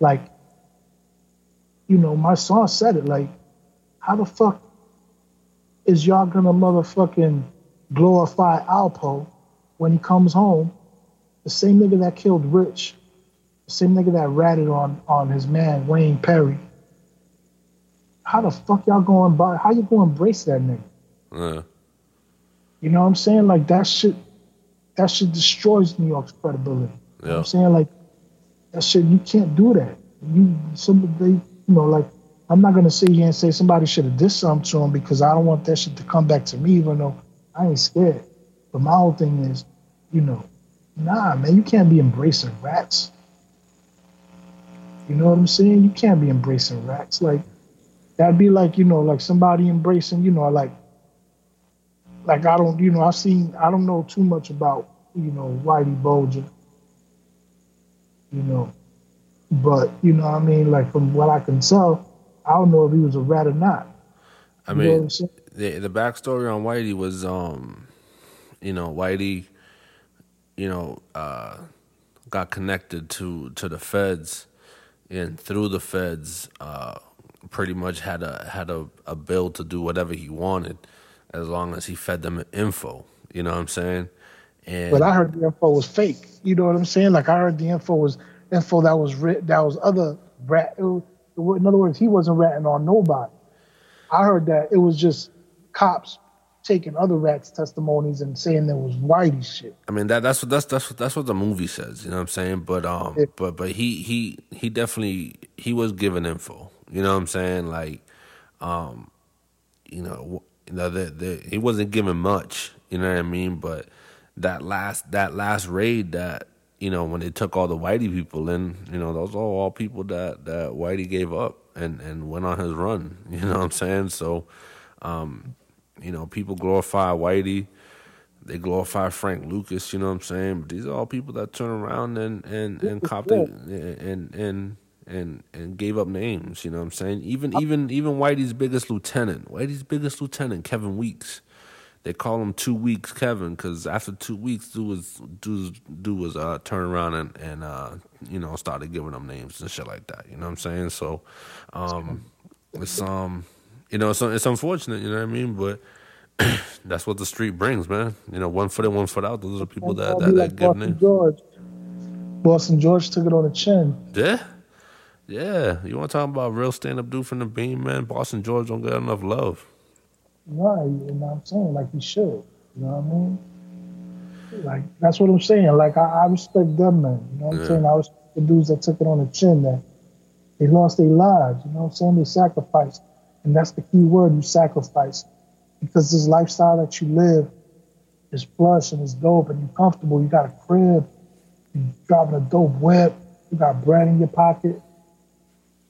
Like, you know, my son said it. Like, how the fuck is y'all gonna motherfucking glorify Alpo when he comes home? The same nigga that killed Rich, the same nigga that ratted on, on his man, Wayne Perry. How the fuck y'all going by? How you going to embrace that nigga? Yeah. You know what I'm saying? Like, that shit, that shit destroys New York's credibility. Yeah. You know what I'm saying? Like, that shit, you can't do that. You, somebody, you know, like, I'm not going to sit here and say somebody should have dissed something to him because I don't want that shit to come back to me, even though I ain't scared. But my whole thing is, you know, nah, man, you can't be embracing rats. You know what I'm saying? You can't be embracing rats. Like, that'd be like, you know, like somebody embracing, you know, like, like I don't, you know, I've seen, I don't know too much about, you know, Whitey Bulger, you know, but, you know what I mean? Like, from what I can tell, I don't know if he was a rat or not. I you mean, the, the backstory on Whitey was, um, you know, Whitey, you know, uh, got connected to, to the feds, and through the feds, uh, pretty much had a had a, a bill to do whatever he wanted as long as he fed them info. You know what I'm saying? And but I heard the info was fake. You know what I'm saying? Like, I heard the info was info that was writ, that was other rat. It was, in other words, he wasn't ratting on nobody. I heard that it was just cops taking other rats' testimonies and saying there was Whitey shit. I mean, that that's what that's that's what that's what the movie says. You know what I'm saying? But um, yeah. but but he he he definitely he was giving info. You know what I'm saying? Like, um, you know, you know, the, the, he wasn't giving much. You know what I mean? But that last that last raid, that, you know, when they took all the Whitey people in, you know, those are all people that, that Whitey gave up and, and went on his run. You know what I'm saying? So, um, you know, people glorify Whitey. They glorify Frank Lucas. You know what I'm saying? But these are all people that turn around and and and cop the and and. and And and gave up names, you know what I'm saying? Even even even Whitey's biggest lieutenant, Whitey's biggest lieutenant, Kevin Weeks. They call him Two Weeks Kevin because after two weeks, dude was dude, dude was uh, turn around and and uh, you know, started giving them names and shit like that. You know what I'm saying? So, um, it's um, you know, it's it's unfortunate, you know what I mean? But that's what the street brings, man. You know, one foot in, one foot out. Those are people that that, that give names. George, Boston George took it on the chin. Yeah. Yeah, you want to talk about real stand-up dude from the Beam, man? Boston George don't get enough love. Right, you know what I'm saying? Like, he should, you know what I mean? Like, that's what I'm saying. Like, I, I respect them, man. You know what I'm yeah. saying? I respect the dudes that took it on the chin, that they lost their lives, you know what I'm saying? They sacrificed. And that's the key word, you sacrifice. Because this lifestyle that you live is plush and it's dope and you're comfortable. You got a crib. You're driving a dope whip. You got bread in your pocket.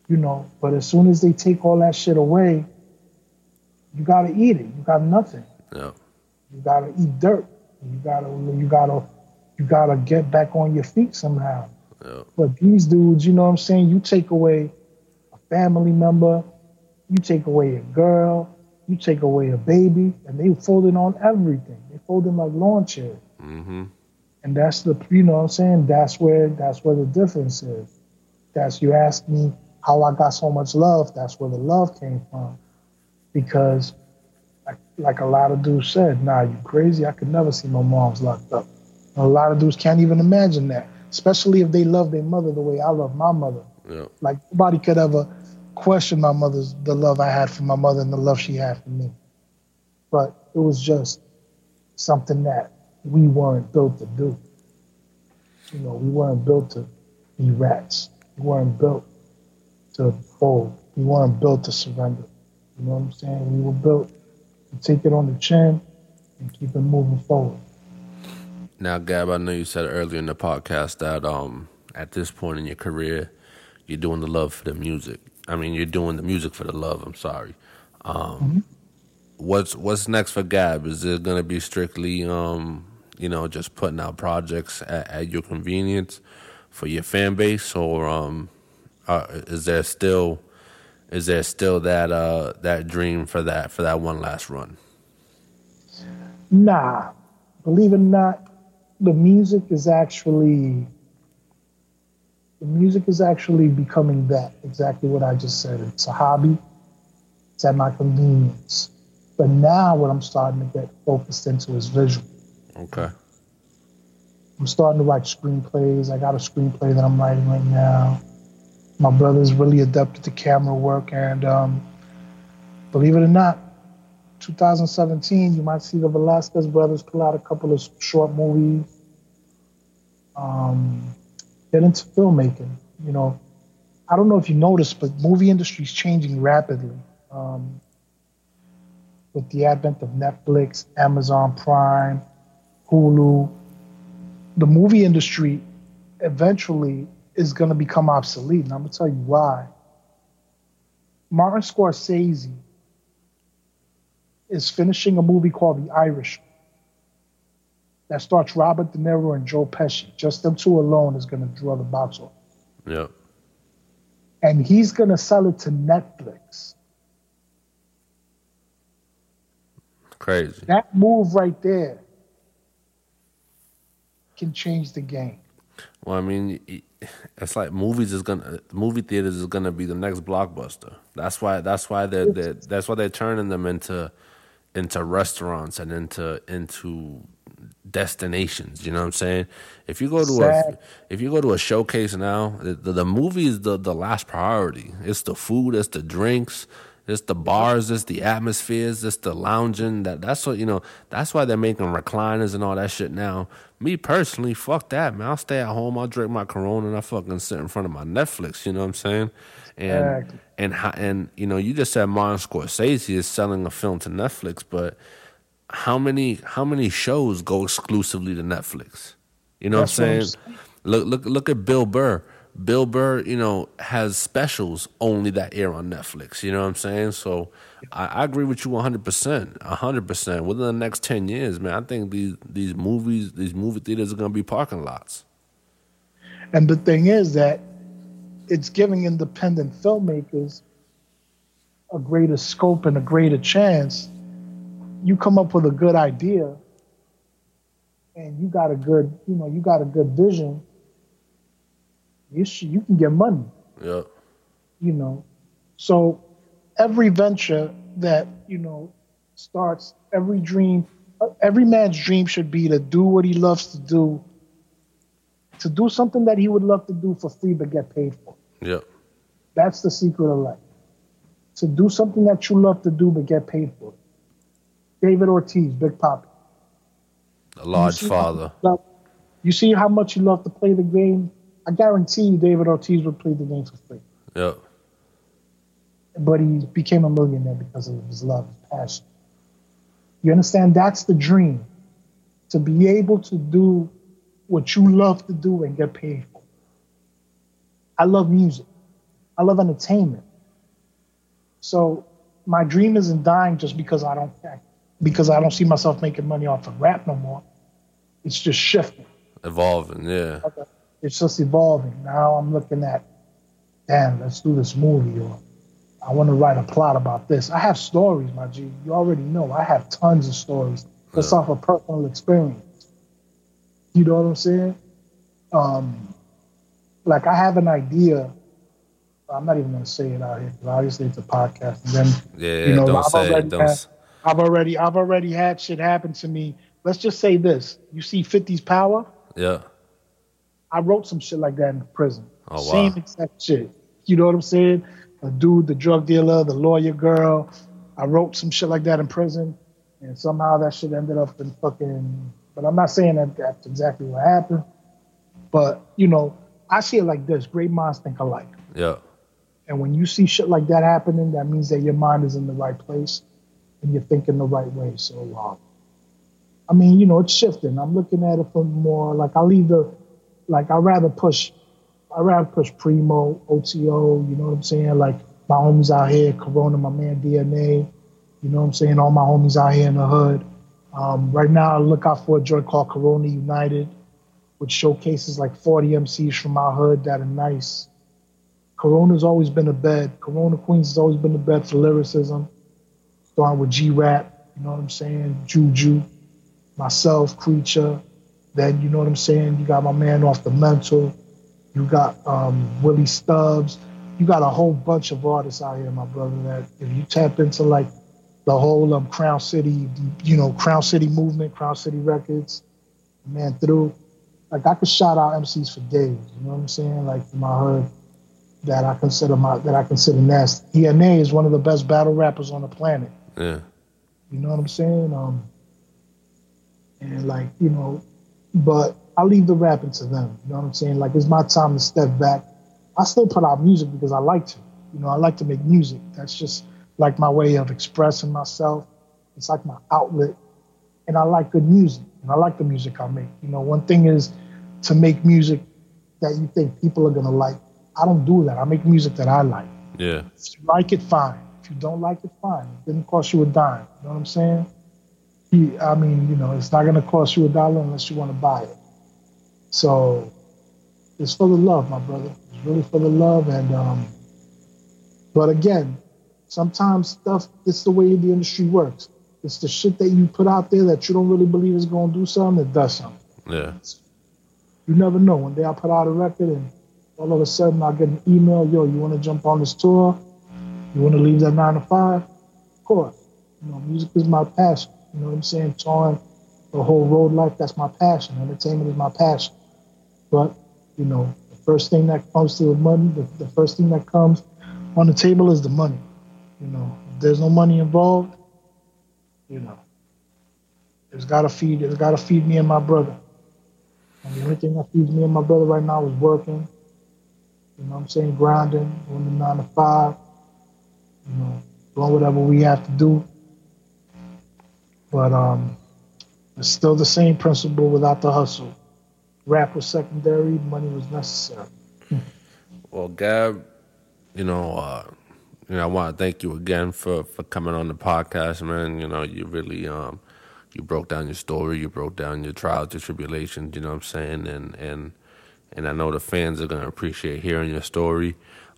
You know, but as soon as they take all that shit away, you gotta eat it. You got nothing. Yeah. You gotta eat dirt. You gotta, you gotta, you gotta get back on your feet somehow. Yeah. But these dudes, you know what I'm saying? You take away a family member, you take away a girl, you take away a baby, and they folding on everything. They folding like lawn chairs. Mm-hmm. And that's the, you know what I'm saying? That's where, that's where the difference is. That's, you ask me, how I got so much love, that's where the love came from. Because, like, like a lot of dudes said, nah, you crazy, I could never see my mom's locked up. And a lot of dudes can't even imagine that, especially if they love their mother the way I love my mother. Yeah. Like, nobody could ever question my mother's, the love I had for my mother and the love she had for me. But it was just something that we weren't built to do. You know, we weren't built to be rats. We weren't built to fold. We weren't built to surrender. You know what I'm saying? We were built to take it on the chin and keep it moving forward. Now, Gab, I know you said earlier in the podcast that um, at this point in your career, you're doing the love for the music. I mean, you're doing the music for the love. I'm sorry. Um, mm-hmm. What's What's next for Gab? Is it going to be strictly, um, you know, just putting out projects at, at your convenience for your fan base, or um? Uh, is there still is there still that uh, that dream for that for that one last run? Nah, believe it or not, the music is actually the music is actually becoming that exactly what I just said. It's a hobby. It's at my convenience. But now what I'm starting to get focused into is visual. Okay. I'm starting to write screenplays. I got a screenplay that I'm writing right now. My brother's really adept at the camera work, and um, believe it or not, two thousand seventeen, you might see the Velasquez brothers pull out a couple of short movies. Um, get into filmmaking. You know, I don't know if you noticed, but movie industry's changing rapidly. Um, with the advent of Netflix, Amazon Prime, Hulu, the movie industry eventually is going to become obsolete, and I'm going to tell you why. Martin Scorsese is finishing a movie called The Irishman that starts Robert De Niro and Joe Pesci. Just them two alone is going to draw the box office. Yeah. And he's going to sell it to Netflix. Crazy. That move right there can change the game. Well, I mean, it's like movies is gonna movie theaters is gonna be the next blockbuster. That's why that's why they're, they're that's why they're turning them into into restaurants and into into destinations. You know what I'm saying? If you go to Sad. a if you go to a showcase now, the, the, the movie is the, the last priority. It's the food, it's the drinks, it's the bars, it's the atmospheres, it's the lounging. That that's what you know. That's why they're making recliners and all that shit now. Me personally, fuck that, man. I'll stay at home. I'll drink my Corona and I fucking sit in front of my Netflix. You know what I'm saying? And exactly. and and you know, you just said Martin Scorsese is selling a film to Netflix, but how many how many shows go exclusively to Netflix? You know That's what I'm saying? What I'm saying. Look look look at Bill Burr. Bill Burr, you know, has specials only that air on Netflix. You know what I'm saying? So I, I agree with you one hundred percent. one hundred percent. Within the next ten years, man, I think these these movies, these movie theaters are going to be parking lots. And the thing is that it's giving independent filmmakers a greater scope and a greater chance. You come up with a good idea and you got a good, you know, you got a good vision. You should, you can get money. Yeah. You know, so every venture that, you know, starts, every dream, every man's dream should be to do what he loves to do, to do something that he would love to do for free but get paid for. Yeah. That's the secret of life. To do something that you love to do but get paid for. David Ortiz, Big Papa. A large father. How, you see how much he loved to play the game? I guarantee you David Ortiz would play the game for free. Yeah. But he became a millionaire because of his love and passion. You understand? That's the dream. To be able to do what you love to do and get paid for. I love music. I love entertainment. So my dream isn't dying just because I don't because I don't see myself making money off of rap no more. It's just shifting. Evolving, yeah. Okay. It's just evolving. Now I'm looking at, damn, let's do this movie, or I want to write a plot about this. I have stories, my G. You already know. I have tons of stories. That's yeah. off of personal experience. You know what I'm saying? Um, like, I have an idea. I'm not even going to say it out here, because obviously it's a podcast. And then, yeah, you know, don't I've say it. Don't... Had, I've, already, I've already had shit happen to me. Let's just say this. You see fifty's Power? Yeah. I wrote some shit like that in prison. Oh, wow. Same exact shit. You know what I'm saying? The dude, the drug dealer, the lawyer girl. I wrote some shit like that in prison, and somehow that shit ended up in fucking... But I'm not saying that that's exactly what happened. But, you know, I see it like this. Great minds think alike. Yeah. And when you see shit like that happening, that means that your mind is in the right place and you're thinking the right way. So, wow. I mean, you know, it's shifting. I'm looking at it from more... Like, I leave the... Like, I'd rather push, I'd rather push Primo, O T O, you know what I'm saying? Like, my homies out here, Corona, my man D N A, you know what I'm saying? All my homies out here in the hood. Um, right now, I look out for a joint called Corona United, which showcases like forty M Cs from my hood that are nice. Corona's always been a bed. Corona Queens has always been the bed for lyricism. Starting with G Rap, you know what I'm saying? Juju, myself, Creature. Then, you know what I'm saying? You got my man Off the Mental. You got um, Willie Stubbs. You got a whole bunch of artists out here, my brother, that if you tap into like the whole um, Crown City, you know, Crown City movement, Crown City Records, man, through. Like, I could shout out M Cs for days, you know what I'm saying? Like, from my hood that I consider my, that I consider nasty. E N A is one of the best battle rappers on the planet. Yeah. You know what I'm saying? Um, and like, you know, but I leave the rapping to them. You know what I'm saying? Like, it's my time to step back. I still put out music because I like to. You know, I like to make music. That's just like my way of expressing myself. It's like my outlet. And I like good music. And I like the music I make. You know, one thing is to make music that you think people are going to like. I don't do that. I make music that I like. Yeah. If you like it, fine. If you don't like it, fine. It didn't cost you a dime. You know what I'm saying? I mean, you know, it's not going to cost you a dollar unless you want to buy it. So it's for the love, my brother. It's really for the love. And, um, but again, sometimes stuff, it's the way the industry works. It's the shit that you put out there that you don't really believe is going to do something, it does something. Yeah. You never know. One day I put out a record and all of a sudden I get an email, yo, you want to jump on this tour? You want to leave that nine to five? Of course. You know, music is my passion. You know what I'm saying? Touring the whole road life, that's my passion. Entertainment is my passion. But, you know, the first thing that comes to the money, the, the first thing that comes on the table is the money. You know, if there's no money involved, you know, it's gotta feed, it's gotta feed me and my brother. And the only thing that feeds me and my brother right now is working. You know what I'm saying? Grinding, doing the nine to five, you know, doing whatever we have to do. But um, it's still the same principle without the hustle. Rap was secondary, money was necessary. Well, Gab, you know, uh, you know, I want to thank you again for, for coming on the podcast, man. You know, you really, um, you broke down your story, you broke down your trials, your tribulations, you know what I'm saying? And and, and I know the fans are going to appreciate hearing your story.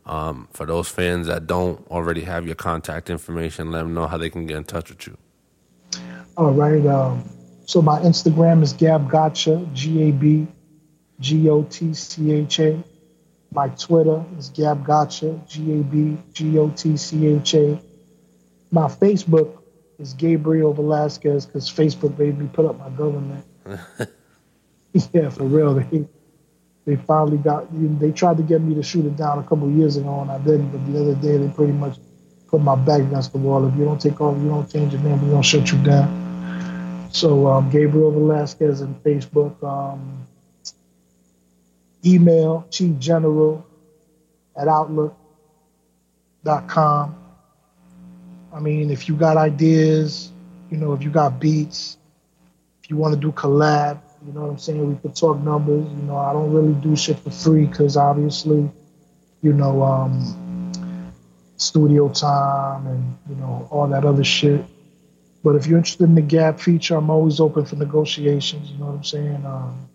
Um, for those fans that don't already have your contact information, let them know how they can get in touch with you. All right. Um, so my Instagram is Gab Gotcha, G A B G O T C H A. My Twitter is Gab Gotcha, G A B G O T C H A. My Facebook is Gabriel Velasquez because Facebook made me put up my government. Yeah, for real. They, they finally got, they tried to get me to shoot it down a couple of years ago and I didn't, but the other day they pretty much put my back against the wall. If you don't take off, you don't change your name, we're going to shut you down. So um, Gabriel Velasquez and Facebook, um, email chief general at outlook dot com. I mean, if you got ideas, you know, if you got beats, if you want to do collab, you know what I'm saying? We could talk numbers. You know, I don't really do shit for free because obviously, you know, um, studio time and, you know, all that other shit. But if you're interested in the Gab feature, I'm always open for negotiations. You know what I'm saying? Um,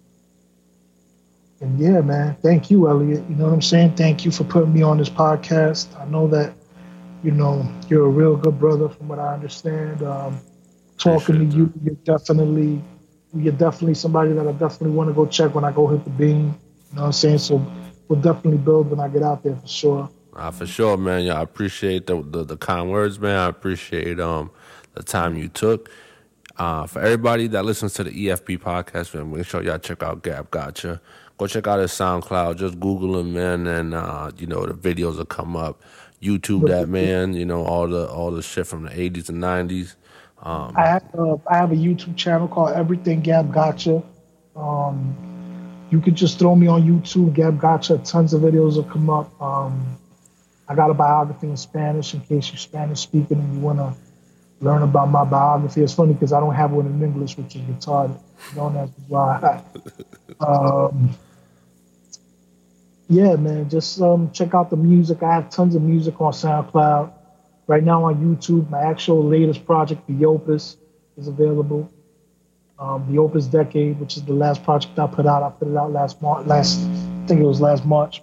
and yeah, man, thank you, Elliot. You know what I'm saying? Thank you for putting me on this podcast. I know that, you know, you're a real good brother from what I understand. Um, talking to you, you're definitely, you're definitely somebody that I definitely want to go check when I go hit the beam. You know what I'm saying? So we'll definitely build when I get out there for sure. Uh, for sure, man. Yeah, I appreciate the, the, the kind words, man. I appreciate, um, the time you took. Uh, for everybody that listens to the E F B podcast, man, make sure y'all check out Gab Gotcha. Go check out his SoundCloud. Just Google him, man, and uh, you know, the videos will come up. YouTube that man, you know, all the all the shit from the eighties and nineties. Um, I have uh, I have a YouTube channel called Everything Gab Gotcha. Um, you could just throw me on YouTube, Gab Gotcha. Tons of videos will come up. Um, I got a biography in Spanish in case you're Spanish speaking and you wanna learn about my biography. It's funny because I don't have one in English, which is retarded. Don't ask me why. Um, yeah, man, just um, check out the music. I have tons of music on SoundCloud. Right now on YouTube, my actual latest project, The Opus, is available. Um, The Opus Decade, which is the last project I put out. I put it out last March. Last, I think it was last March.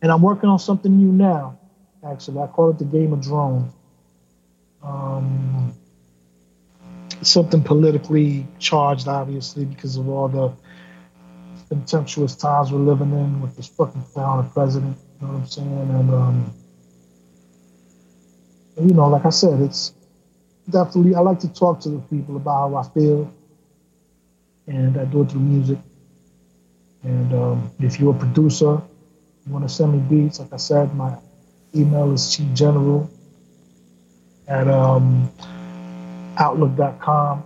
And I'm working on something new now, actually. I call it the game of drone. Um, something politically charged, obviously, because of all the contemptuous times we're living in with this fucking clown president. You know what I'm saying? And, um, you know, like I said, it's definitely, I like to talk to the people about how I feel. And I do it through music. And um, if you're a producer, you want to send me beats, like I said, my email is chiefgeneral at um, outlook dot com.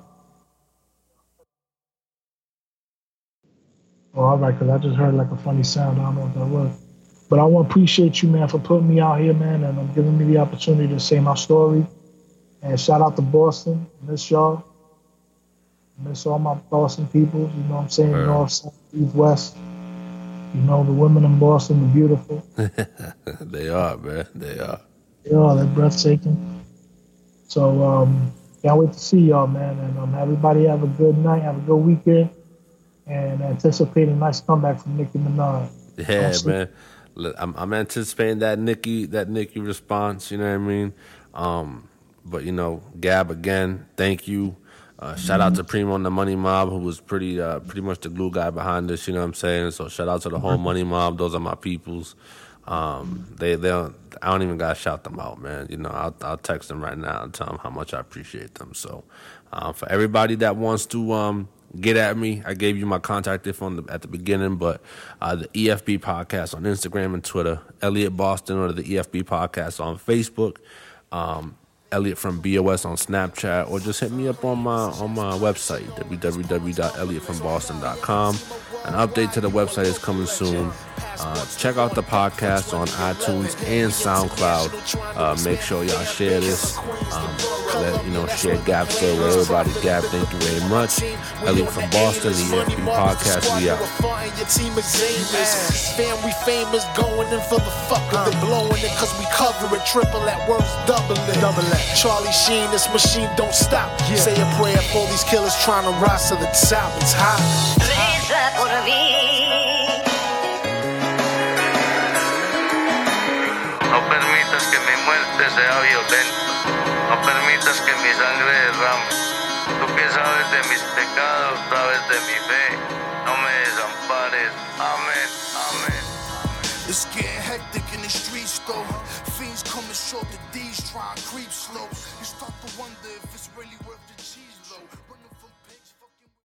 Oh, all right, because I just heard like a funny sound. I don't know what that was. But I want to appreciate you, man, for putting me out here, man, and um, giving me the opportunity to say my story. And shout out to Boston. Miss y'all. Miss all my Boston people. You know what I'm saying? Right. North, South, East, West. You know, the women in Boston are beautiful. They are, man. They are. They are. They're breathtaking. So, um, can't wait to see y'all, man. And um, everybody have a good night. Have a good weekend. And anticipate a nice comeback from Nicki Minaj. Yeah, Honestly. man. I'm, I'm anticipating that Nicki, that Nicki response. You know what I mean? Um, but, you know, Gab, again, thank you. Uh, shout out to Primo and the Money Mob, who was pretty uh, pretty much the glue guy behind this, you know what I'm saying? So shout out to the whole Money Mob. Those are my peoples. Um, they, they don't, I don't even got to shout them out, man. You know, I'll, I'll text them right now and tell them how much I appreciate them. So uh, for everybody that wants to um, get at me, I gave you my contact info on the, at the beginning, but uh, the E F B podcast on Instagram and Twitter, Elliot Boston or the E F B podcast on Facebook. Um Elliot from B O S on Snapchat, or just hit me up on my on my website, w w w dot elliot from boston dot com. An update to the website is coming soon. Uh, check out the podcast on iTunes and SoundCloud. Uh, make sure y'all share this. Um, let, you know, share Gab Show with everybody. Gab, thank you very much. Elliot from Boston, the E F B podcast. We out. Fam, we famous going in for the fucker. They're blowing it because we cover it. Triple at worst, double it. Charlie Sheen, this machine don't stop. Yeah. Say a prayer for these killers trying to rise to the top. It's hot. Reza por mí. No permitas que mi muerte sea violenta. No permitas que mi sangre derrame. Tú que sabes de mis pecados, sabes de mi fe. No me desampares. Amén. Amén. It's getting hectic in the streets though. Fiends coming short, the D's trying to creep slow. You start to wonder if it's really worth the cheese though.